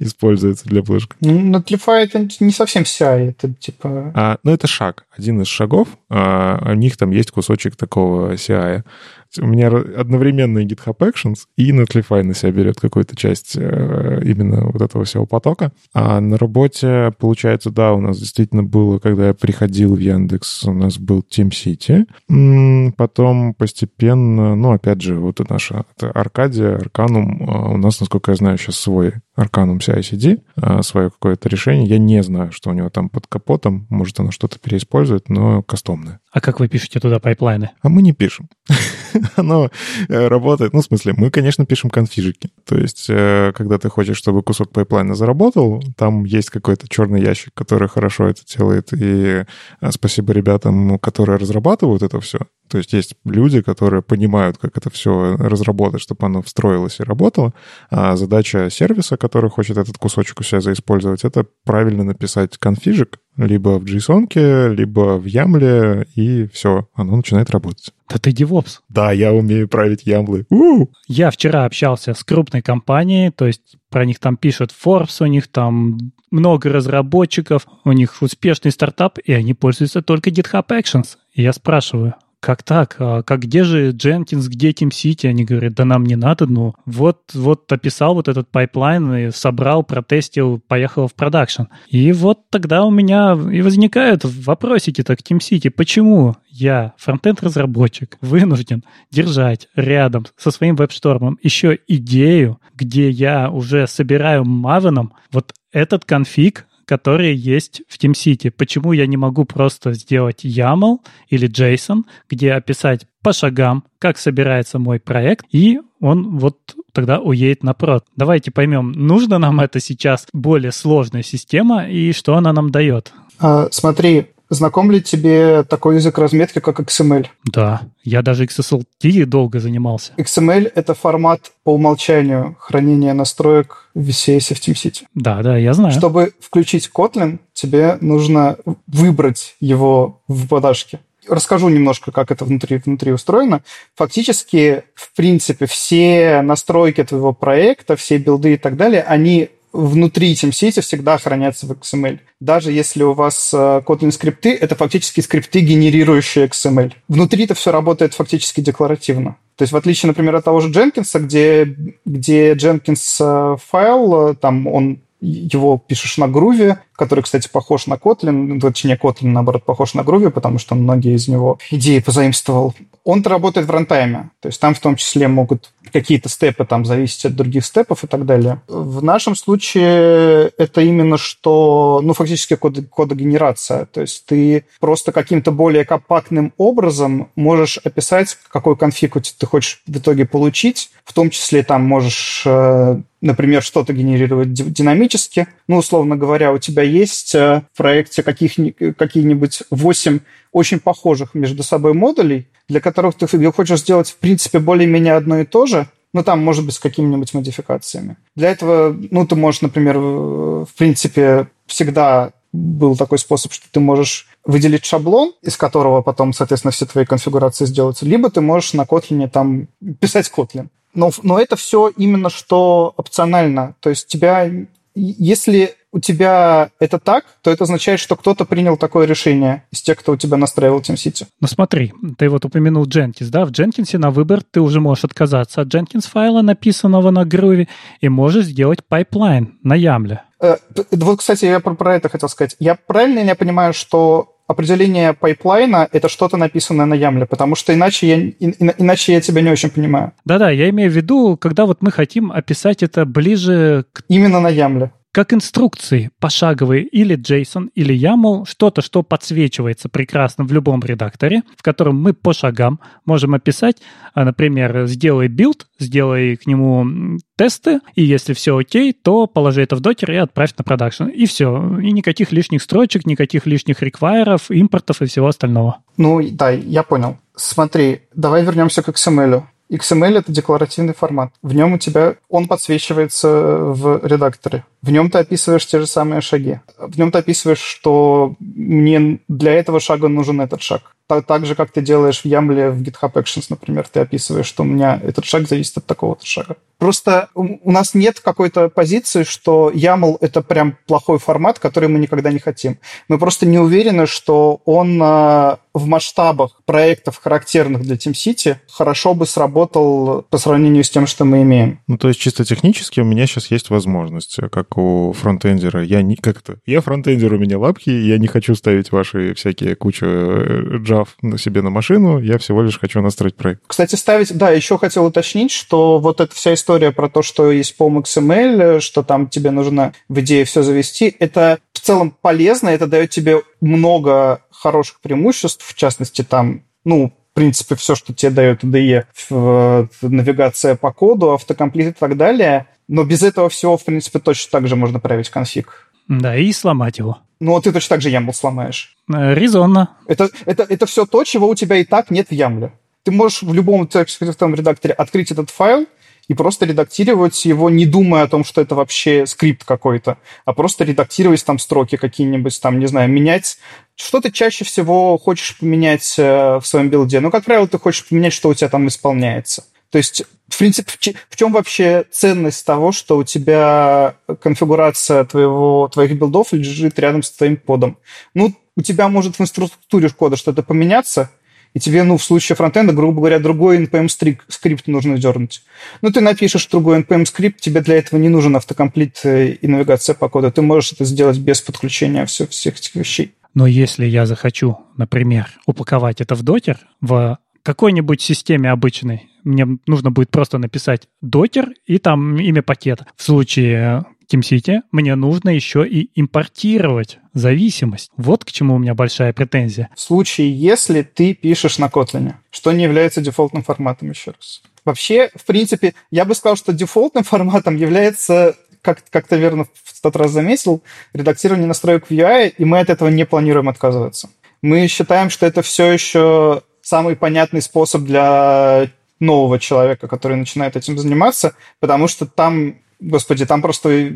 используется для бложка. Ну, Netlify это не совсем CI, это типа... Ну, это шаг, один из шагов. У них там есть кусочек такого CI. У меня одновременно и GitHub Actions, и Netlify на себя берет какую-то часть именно вот этого всего потока. А на работе, получается, да, у нас действительно было, когда я приходил в Яндекс, у нас был TeamCity. Потом постепенно, ну, опять же, вот и наша Аркадия, Арканум. У нас, насколько я знаю, сейчас свой Арканум CI/CD, свое какое-то решение. Я не знаю, что у него там под капотом. Может, оно что-то переиспользует, но кастомное. А как вы пишете туда пайплайны? А мы не пишем. Оно работает. Ну, в смысле, мы, конечно, пишем конфижики. То есть, когда ты хочешь, чтобы кусок пайплайна заработал, там есть какой-то черный ящик, который хорошо это делает. И спасибо ребятам, которые разрабатывают это все. То есть, есть люди, которые понимают, как это все разработать, чтобы оно встроилось и работало. А задача сервиса, который хочет этот кусочек у себя заиспользовать, это правильно написать конфижик, либо в JSON-ке, либо в YAML, и все, оно начинает работать. Да ты девопс. Да, я умею править YAML. Я вчера общался с крупной компанией, то есть про них там пишут Forbes, у них там много разработчиков, у них успешный стартап, и они пользуются только GitHub Actions. И я спрашиваю, как так? А как где же Jenkins, где TeamCity? Они говорят, да нам не надо, ну вот описал вот этот пайплайн и собрал, протестил, поехал в продакшн. И вот тогда у меня и возникают вопросики так к TeamCity. Почему я, фронтенд-разработчик, вынужден держать рядом со своим веб-штормом еще идею, где я уже собираю мавеном вот этот конфиг, которые есть в TeamCity. Почему я не могу просто сделать YAML или JSON, где описать по шагам, как собирается мой проект, и он вот тогда уедет на прод. Давайте поймем, нужна нам это сейчас более сложная система и что она нам дает. Смотри, знаком ли тебе такой язык разметки, как XML? Да, я даже XSLT долго занимался. XML — это формат по умолчанию хранения настроек в VCS и в TeamCity. Да, я знаю. Чтобы включить Kotlin, тебе нужно выбрать его в подашке. Расскажу немножко, как это внутри устроено. Фактически, в принципе, все настройки твоего проекта, все билды и так далее, они... внутри TeamCity всегда хранятся в XML. Даже если у вас Kotlin скрипты, это фактически скрипты, генерирующие XML. Внутри это все работает фактически декларативно. То есть в отличие, например, от того же Jenkins, где Jenkins файл, там его пишешь на Groovy, который, кстати, похож на Kotlin, точнее, Kotlin, наоборот, похож на Groovy, потому что многие из него идеи позаимствовал. Он-то работает в рантайме, то есть там в том числе могут какие-то степы там зависеть от других степов и так далее. В нашем случае это именно что, ну, фактически кодогенерация, то есть ты просто каким-то более компактным образом можешь описать, какой конфиг ты хочешь в итоге получить, в том числе там можешь... например, что-то генерировать динамически. Ну, условно говоря, у тебя есть в проекте какие-нибудь 8 очень похожих между собой модулей, для которых ты хочешь сделать, в принципе, более-менее одно и то же, но там, может быть, с какими-нибудь модификациями. Для этого, ну, ты можешь, например, в принципе, всегда был такой способ, что ты можешь выделить шаблон, из которого потом, соответственно, все твои конфигурации сделаются, либо ты можешь на Kotlin там писать Kotlin. Но это все именно что опционально. То есть если у тебя это так, то это означает, что кто-то принял такое решение из тех, кто у тебя настраивал TeamCity. Ну смотри, ты вот упомянул Jenkins, да? В Jenkins на выбор ты уже можешь отказаться от Jenkins файла, написанного на Groovy, и можешь сделать пайплайн на YAML. Вот, кстати, я про это хотел сказать. Я правильно ли я понимаю, что определение пайплайна — это что-то написанное на YAML, потому что иначе я тебя не очень понимаю. Да-да, я имею в виду, когда вот мы хотим описать это ближе к... Именно на YAML. как инструкции пошаговые или JSON, или YAML, что-то, что подсвечивается прекрасно в любом редакторе, в котором мы по шагам можем описать, например, сделай билд, сделай к нему тесты, и если все окей, то положи это в докер и отправь на продакшн. И все. И никаких лишних строчек, никаких лишних реквайеров, импортов и всего остального. Ну, да, я понял. Смотри, давай вернемся к XML. XML — это декларативный формат. В нем у тебя он подсвечивается в редакторе. В нем ты описываешь те же самые шаги. В нем ты описываешь, что мне для этого шага нужен этот шаг. Так же, как ты делаешь в YAML в GitHub Actions, например, ты описываешь, что у меня этот шаг зависит от такого-то шага. Просто у нас нет какой-то позиции, что YAML — это прям плохой формат, который мы никогда не хотим. Мы просто не уверены, что он в масштабах проектов, характерных для TeamCity, хорошо бы сработал по сравнению с тем, что мы имеем. Ну, то есть чисто технически у меня сейчас есть возможность, как у фронтендера. Я фронтендер, у меня лапки, я не хочу ставить ваши всякие кучу Java на себе на машину, я всего лишь хочу настроить проект. Кстати, ставить, да, еще хотел уточнить, что вот эта вся история про то, что есть POM XML, что там тебе нужно в идее все завести, это в целом полезно, это дает тебе много хороших преимуществ, в частности, там, ну, в принципе, все, что тебе дает IDE, навигация по коду, автокомплит и так далее, но без этого всего, в принципе, точно так же можно править конфиг. Да, и сломать его. Ну, а ты точно так же YAML сломаешь. Резонно. Это все то, чего у тебя и так нет в YAML. Ты можешь в любом TypeScript редакторе открыть этот файл и просто редактировать его, не думая о том, что это вообще скрипт какой-то, а просто редактировать там строки какие-нибудь, там, не знаю, менять. Что ты чаще всего хочешь поменять в своем билде? Ну, как правило, ты хочешь поменять, что у тебя там исполняется. То есть, в принципе, в чем вообще ценность того, что у тебя конфигурация твоих билдов лежит рядом с твоим кодом? Ну, у тебя может в инфраструктуре кода что-то поменяться, и тебе, ну, в случае фронтенда, грубо говоря, другой NPM-скрипт нужно дернуть. Ну, ты напишешь другой NPM-скрипт, тебе для этого не нужен автокомплит и навигация по коду. Ты можешь это сделать без подключения всех этих вещей. Но если я захочу, например, упаковать это в докер, в какой-нибудь системе обычной, мне нужно будет просто написать докер и там имя пакета. В случае TeamCity мне нужно еще и импортировать зависимость. Вот к чему у меня большая претензия. В случае, если ты пишешь на Kotlin, что не является дефолтным форматом, еще раз. Вообще, в принципе, я бы сказал, что дефолтным форматом является, как ты верно в тот раз заметил, редактирование настроек в UI, и мы от этого не планируем отказываться. Мы считаем, что это все еще самый понятный способ для нового человека, который начинает этим заниматься, потому что там, господи, там просто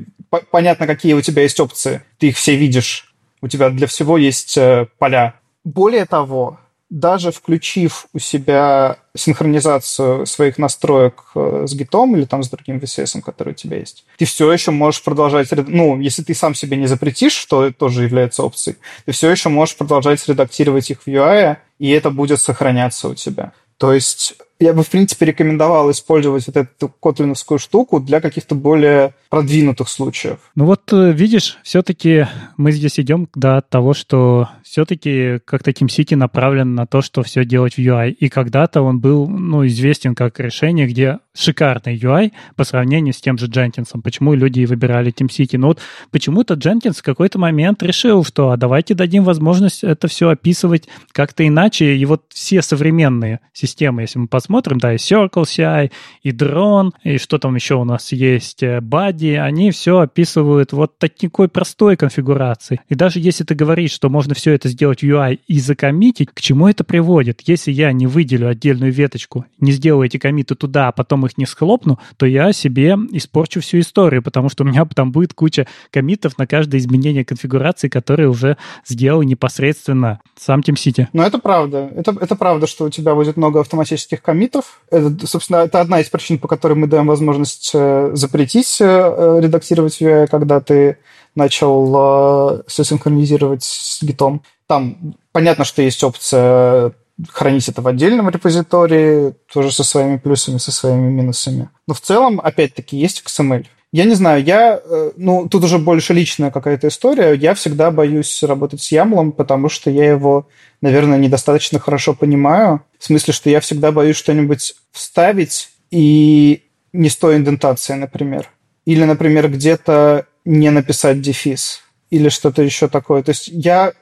понятно, какие у тебя есть опции. Ты их все видишь. У тебя для всего есть поля. Более того, даже включив у себя синхронизацию своих настроек с гитом или там с другим VCS, который у тебя есть, ты все еще можешь продолжать... Ну, если ты сам себе не запретишь, что это тоже является опцией, ты все еще можешь продолжать редактировать их в UI, и это будет сохраняться у тебя. То есть я бы, в принципе, рекомендовал использовать вот эту котлиновскую штуку для каких-то более продвинутых случаев. Ну вот, видишь, все-таки мы здесь идем до того, что все-таки как-то TeamCity направлен на то, что все делать в UI. И когда-то он был, ну, известен как решение, где шикарный UI по сравнению с тем же Дженкинсом. Почему люди и выбирали TeamCity? Ну вот почему-то Дженкинс в какой-то момент решил, что а давайте дадим возможность это все описывать как-то иначе. И вот все современные системы, если мы посмотрим, да, и Circle CI, и Drone, и что там еще у нас есть, Buddy, они все описывают вот такой простой конфигурации. И даже если ты говоришь, что можно все это сделать в UI и закоммитить, к чему это приводит? Если я не выделю отдельную веточку, не сделаю эти коммиты туда, а потом их не схлопну, то я себе испорчу всю историю, потому что у меня там будет куча коммитов на каждое изменение конфигурации, которые уже сделал непосредственно сам TeamCity. Ну, это правда. Это правда, что у тебя будет много автоматических коммитов. Это, собственно, это одна из причин, по которой мы даем возможность запретить редактировать UI, когда ты начал все синхронизировать с гитом. Там понятно, что есть опция хранить это в отдельном репозитории, тоже со своими плюсами, со своими минусами. Но в целом, опять-таки, есть XML. Я не знаю, ну, тут уже больше личная какая-то история. Я всегда боюсь работать с YAML, потому что я его, наверное, недостаточно хорошо понимаю. В смысле, что я всегда боюсь что-нибудь вставить и не с той индентацией, например. Или, например, где-то не написать дефис или что-то еще такое. То есть я...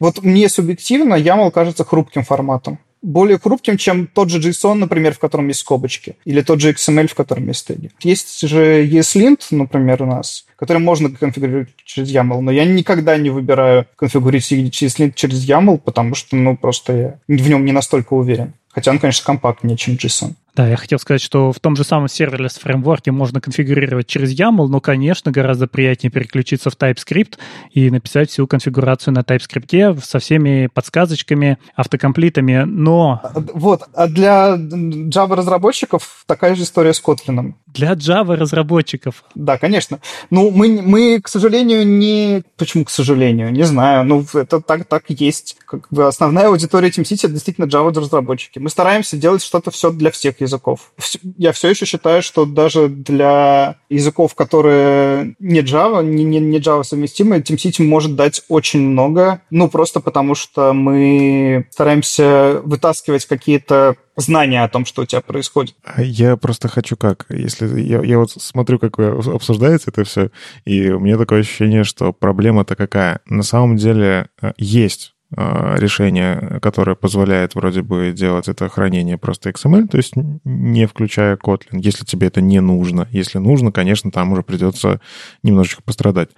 Вот мне субъективно YAML кажется хрупким форматом. Более хрупким, чем тот же JSON, например, в котором есть скобочки, или тот же XML, в котором есть теги. Есть же ESLint, например, у нас, который можно конфигурировать через YAML, но я никогда не выбираю конфигурировать ESLint через YAML, потому что, просто я в нем не настолько уверен. Хотя он, конечно, компактнее, чем JSON. Да, я хотел сказать, что в том же самом Serverless фреймворке можно конфигурировать через YAML, но, конечно, гораздо приятнее переключиться в TypeScript и написать всю конфигурацию на TypeScript со всеми подсказочками, автокомплитами, но... Вот, а для Java-разработчиков такая же история с Kotlin. Для Java-разработчиков? Да, конечно. Мы к сожалению, не... Почему к сожалению? Не знаю. Это так есть. Как бы основная аудитория TeamCity — это действительно Java-разработчики. Мы стараемся делать что-то все для всех языков. Я все еще считаю, что даже для языков, которые не Java, не Java совместимые, TeamCity может дать очень много, просто потому что мы стараемся вытаскивать какие-то знания о том, что у тебя происходит. Я просто хочу как? Если я вот смотрю, как обсуждается это все, и у меня такое ощущение, что проблема-то какая? На самом деле есть решение, которое позволяет вроде бы делать это хранение просто XML, то есть не включая Kotlin, если тебе это не нужно. Если нужно, конечно, там уже придется немножечко пострадать.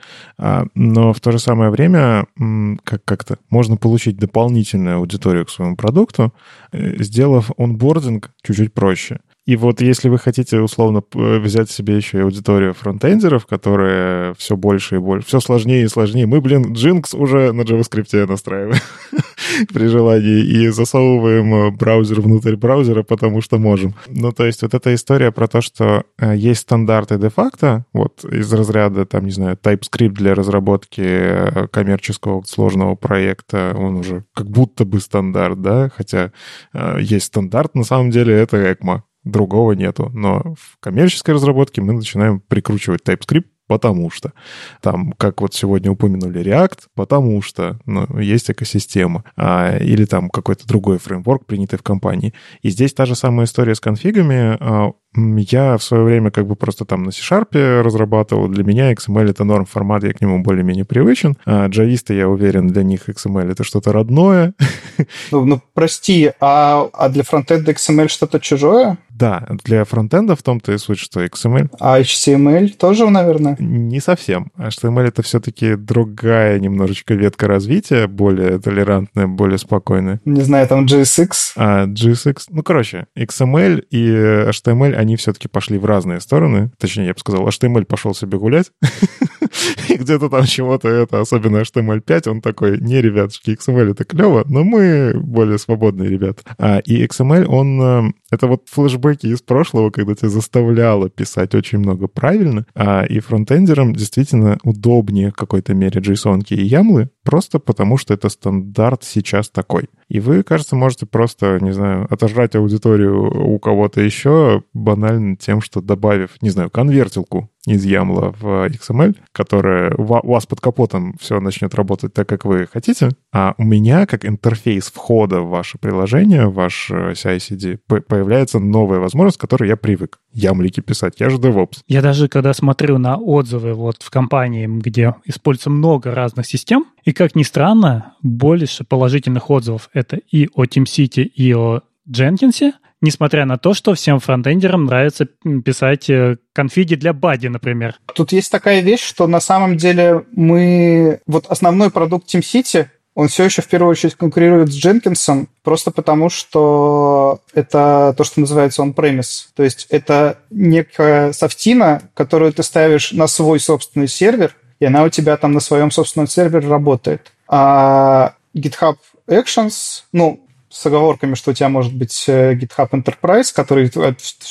Но в то же самое время как-то можно получить дополнительную аудиторию к своему продукту, сделав онбординг чуть-чуть проще. И вот если вы хотите, условно, взять себе еще и аудиторию фронтендеров, которые все больше и больше, все сложнее и сложнее. Мы, Nginx уже на JavaScript настраиваем при желании и засовываем браузер внутрь браузера, потому что можем. То есть вот эта история про то, что есть стандарты де-факто, вот из разряда, там, не знаю, TypeScript для разработки коммерческого сложного проекта, он уже как будто бы стандарт, да, хотя есть стандарт, на самом деле это ECMA. Другого нету. Но в коммерческой разработке мы начинаем прикручивать TypeScript, потому что. Там, как вот сегодня упомянули, React, потому что есть экосистема. Или там какой-то другой фреймворк, принятый в компании. И здесь та же самая история с конфигами. Я в свое время как бы просто там на C-Sharp разрабатывал. Для меня XML — это норм формат, я к нему более-менее привычен. Джависты, я уверен, для них XML — это что-то родное. Прости, а для фронтенда XML что-то чужое? Да, для фронтенда в том-то и суть, что XML. А HTML тоже, наверное? Не совсем. HTML — это все-таки другая немножечко ветка развития, более толерантная, более спокойная. Не знаю, там JSX. XML и HTML, они все-таки пошли в разные стороны. Точнее, я бы сказал, HTML пошел себе гулять. И где-то там чего-то это, особенно HTML5, он такой: не, ребятушки, XML — это клево, но мы более свободные ребята. И XML, он... Это вот флешбеки из прошлого, когда тебя заставляло писать очень много правильно, и фронтендерам действительно удобнее в какой-то мере JSON-ки и ямлы, просто потому что это стандарт сейчас такой. И вы, кажется, можете просто, не знаю, отожрать аудиторию у кого-то еще банально тем, что добавив, не знаю, конвертилку из YAML в XML, которая у вас под капотом все начнет работать так, как вы хотите, а у меня как интерфейс входа в ваше приложение, в ваш CI/CD, появляется новая возможность, к которой я привык. YAML-ики писать. Я же DevOps. Я даже, когда смотрю на отзывы вот в компании, где используется много разных систем, и, как ни странно, больше положительных отзывов — это и о TeamCity, и о Jenkins, несмотря на то, что всем фронтендерам нравится писать конфиги для бади, например. Тут есть такая вещь, что на самом деле мы... Вот основной продукт TeamCity, он все еще в первую очередь конкурирует с Jenkins, просто потому что это то, что называется on-premise. То есть это некая софтина, которую ты ставишь на свой собственный сервер, и она у тебя там на своем собственном сервере работает. А GitHub Actions, с оговорками, что у тебя может быть GitHub Enterprise, который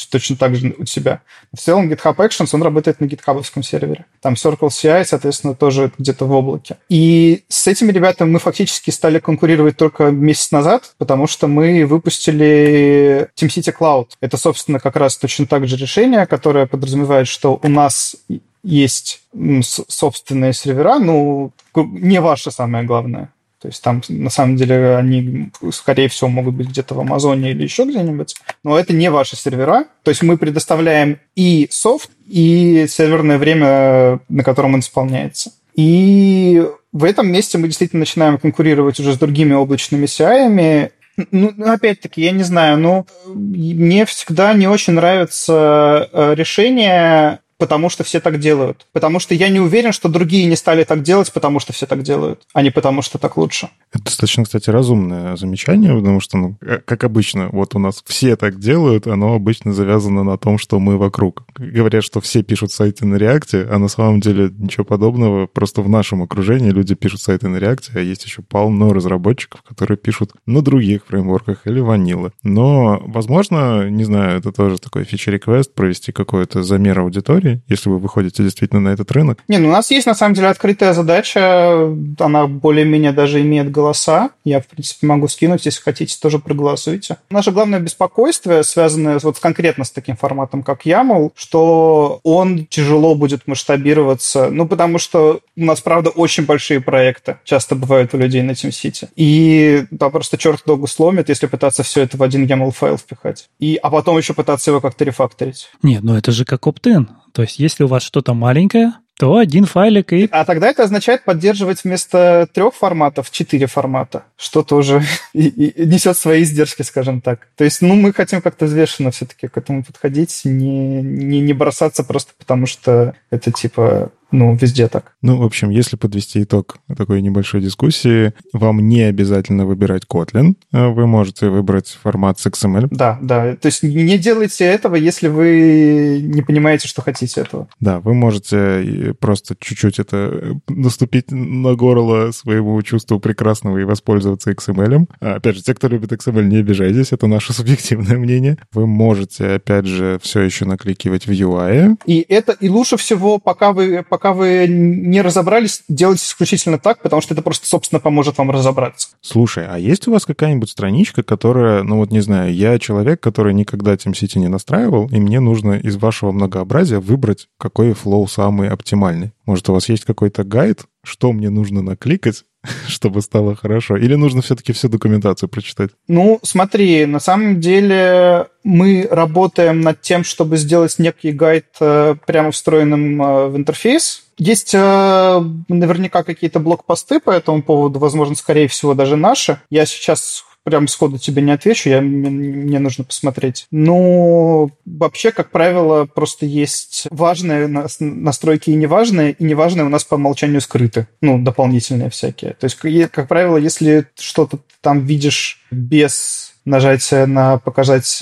точно так же у тебя. В целом GitHub Actions, он работает на гитхабовском сервере. Там CircleCI, соответственно, тоже где-то в облаке. И с этими ребятами мы фактически стали конкурировать только месяц назад, потому что мы выпустили TeamCity Cloud. Это, собственно, как раз точно так же решение, которое подразумевает, что у нас есть собственные сервера, не ваши самое главное. То есть там, на самом деле, они, скорее всего, могут быть где-то в Амазоне или еще где-нибудь. Но это не ваши сервера. То есть мы предоставляем и софт, и серверное время, на котором он исполняется. И в этом месте мы действительно начинаем конкурировать уже с другими облачными CI-ами. Ну, опять-таки, я не знаю, но мне всегда не очень нравится решение, потому что все так делают. Потому что я не уверен, что другие не стали так делать, потому что все так делают, а не потому что так лучше. Это достаточно, кстати, разумное замечание, потому что, ну, как обычно, вот у нас все так делают, оно обычно завязано на том, что мы вокруг. Говорят, что все пишут сайты на React, а на самом деле ничего подобного. Просто в нашем окружении люди пишут сайты на React, а есть еще полно разработчиков, которые пишут на других фреймворках или ванилы. Но, возможно, не знаю, это тоже такой фичер-реквест, провести какой-то замер аудитории, если вы выходите действительно на этот рынок? Не, ну у нас есть, на самом деле, открытая задача. Она более-менее даже имеет голоса. Я, в принципе, могу скинуть. Если хотите, тоже проголосуйте. Наше главное беспокойство, связанное вот конкретно с таким форматом, как YAML, что он тяжело будет масштабироваться. Ну, потому что у нас, правда, очень большие проекты часто бывают у людей на TeamCity. И там просто черт ногу сломит, если пытаться все это в один YAML-файл впихать. А потом еще пытаться его как-то рефакторить. Нет, ну это же как opt-in. То есть, если у вас что-то маленькое, то один файлик и... А тогда это означает поддерживать вместо 3 форматов 4 формата, что тоже и несет свои издержки, скажем так. То есть, ну, мы хотим как-то взвешенно все-таки к этому подходить, не бросаться просто потому, что это типа... Ну, везде так. Ну, в общем, если подвести итог такой небольшой дискуссии, вам не обязательно выбирать Kotlin, вы можете выбрать формат с XML. Да. То есть не делайте этого, если вы не понимаете, что хотите этого. Да, вы можете просто чуть-чуть это наступить на горло своему чувству прекрасного и воспользоваться XML. Опять же, те, кто любит XML, не обижайтесь, это наше субъективное мнение. Вы можете, опять же, все еще накликивать в UI. И лучше всего, пока вы не разобрались, делайте исключительно так, потому что это просто, собственно, поможет вам разобраться. Слушай, а есть у вас какая-нибудь страничка, которая, ну вот не знаю, я человек, который никогда TeamCity не настраивал, и мне нужно из вашего многообразия выбрать, какой флоу самый оптимальный? Может, у вас есть какой-то гайд, что мне нужно накликать, чтобы стало хорошо? Или нужно все-таки всю документацию прочитать? Ну, смотри, на самом деле мы работаем над тем, чтобы сделать некий гайд прямо встроенным в интерфейс. Есть наверняка какие-то блокпосты по этому поводу, возможно, скорее всего, даже наши. Я сейчас... Прям сходу тебе не отвечу, мне нужно посмотреть. Но вообще, как правило, просто есть важные настройки и неважные у нас по умолчанию скрыты. Ну, дополнительные всякие. То есть, как правило, если что-то там видишь без... нажатие на «Показать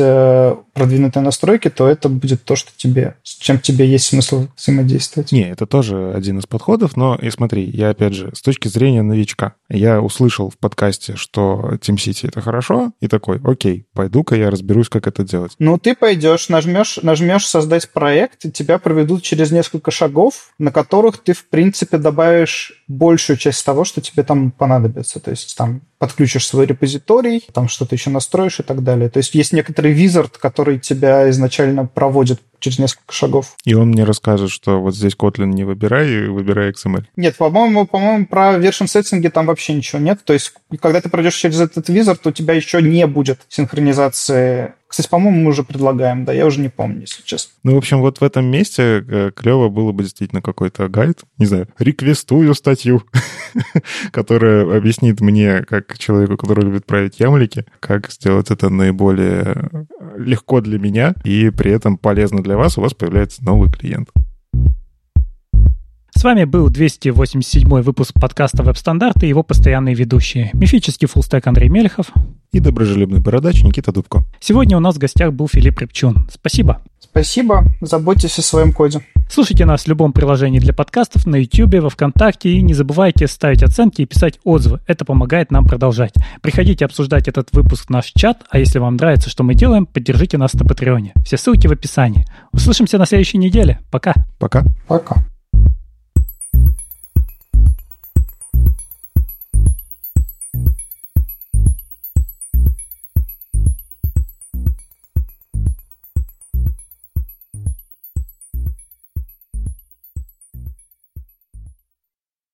продвинутые настройки», то это будет то, что тебе, с чем тебе есть смысл взаимодействовать. Не, это тоже один из подходов, но и смотри, я опять же, с точки зрения новичка, я услышал в подкасте, что TeamCity — это хорошо, и такой, окей, пойду-ка я разберусь, как это делать. Ну, ты пойдешь, нажмешь «Создать проект», и тебя проведут через несколько шагов, на которых ты, в принципе, добавишь большую часть того, что тебе там понадобится. То есть там подключишь свой репозиторий, там что-то еще настроишь и так далее. То есть есть некоторый визард, который тебя изначально проводит через несколько шагов. И он мне расскажет, что вот здесь Kotlin не выбирай, выбирай XML. Нет, по-моему, про вершн-сеттинги там вообще ничего нет. То есть когда ты пройдешь через этот визард, у тебя еще не будет синхронизации. Кстати, по-моему, мы уже предлагаем, да, я уже не помню, если честно. Ну, в общем, вот в этом месте клево было бы действительно какой-то гайд, не знаю, реквестую статью, которая объяснит мне, как человеку, который любит править ямлики, как сделать это наиболее легко для меня и при этом полезно для вас, у вас появляется новый клиент. С вами был 287-й выпуск подкаста «Веб-стандарты» и его постоянные ведущие. Мифический фуллстэк Андрей Мелихов. И доброжелюбный бородач Никита Дубко. Сегодня у нас в гостях был Филипп Рябчун. Спасибо. Спасибо. Заботьтесь о своем коде. Слушайте нас в любом приложении для подкастов, на YouTube, во ВКонтакте. И не забывайте ставить оценки и писать отзывы. Это помогает нам продолжать. Приходите обсуждать этот выпуск в наш чат. А если вам нравится, что мы делаем, поддержите нас на Патреоне. Все ссылки в описании. Услышимся на следующей неделе. Пока. Пока.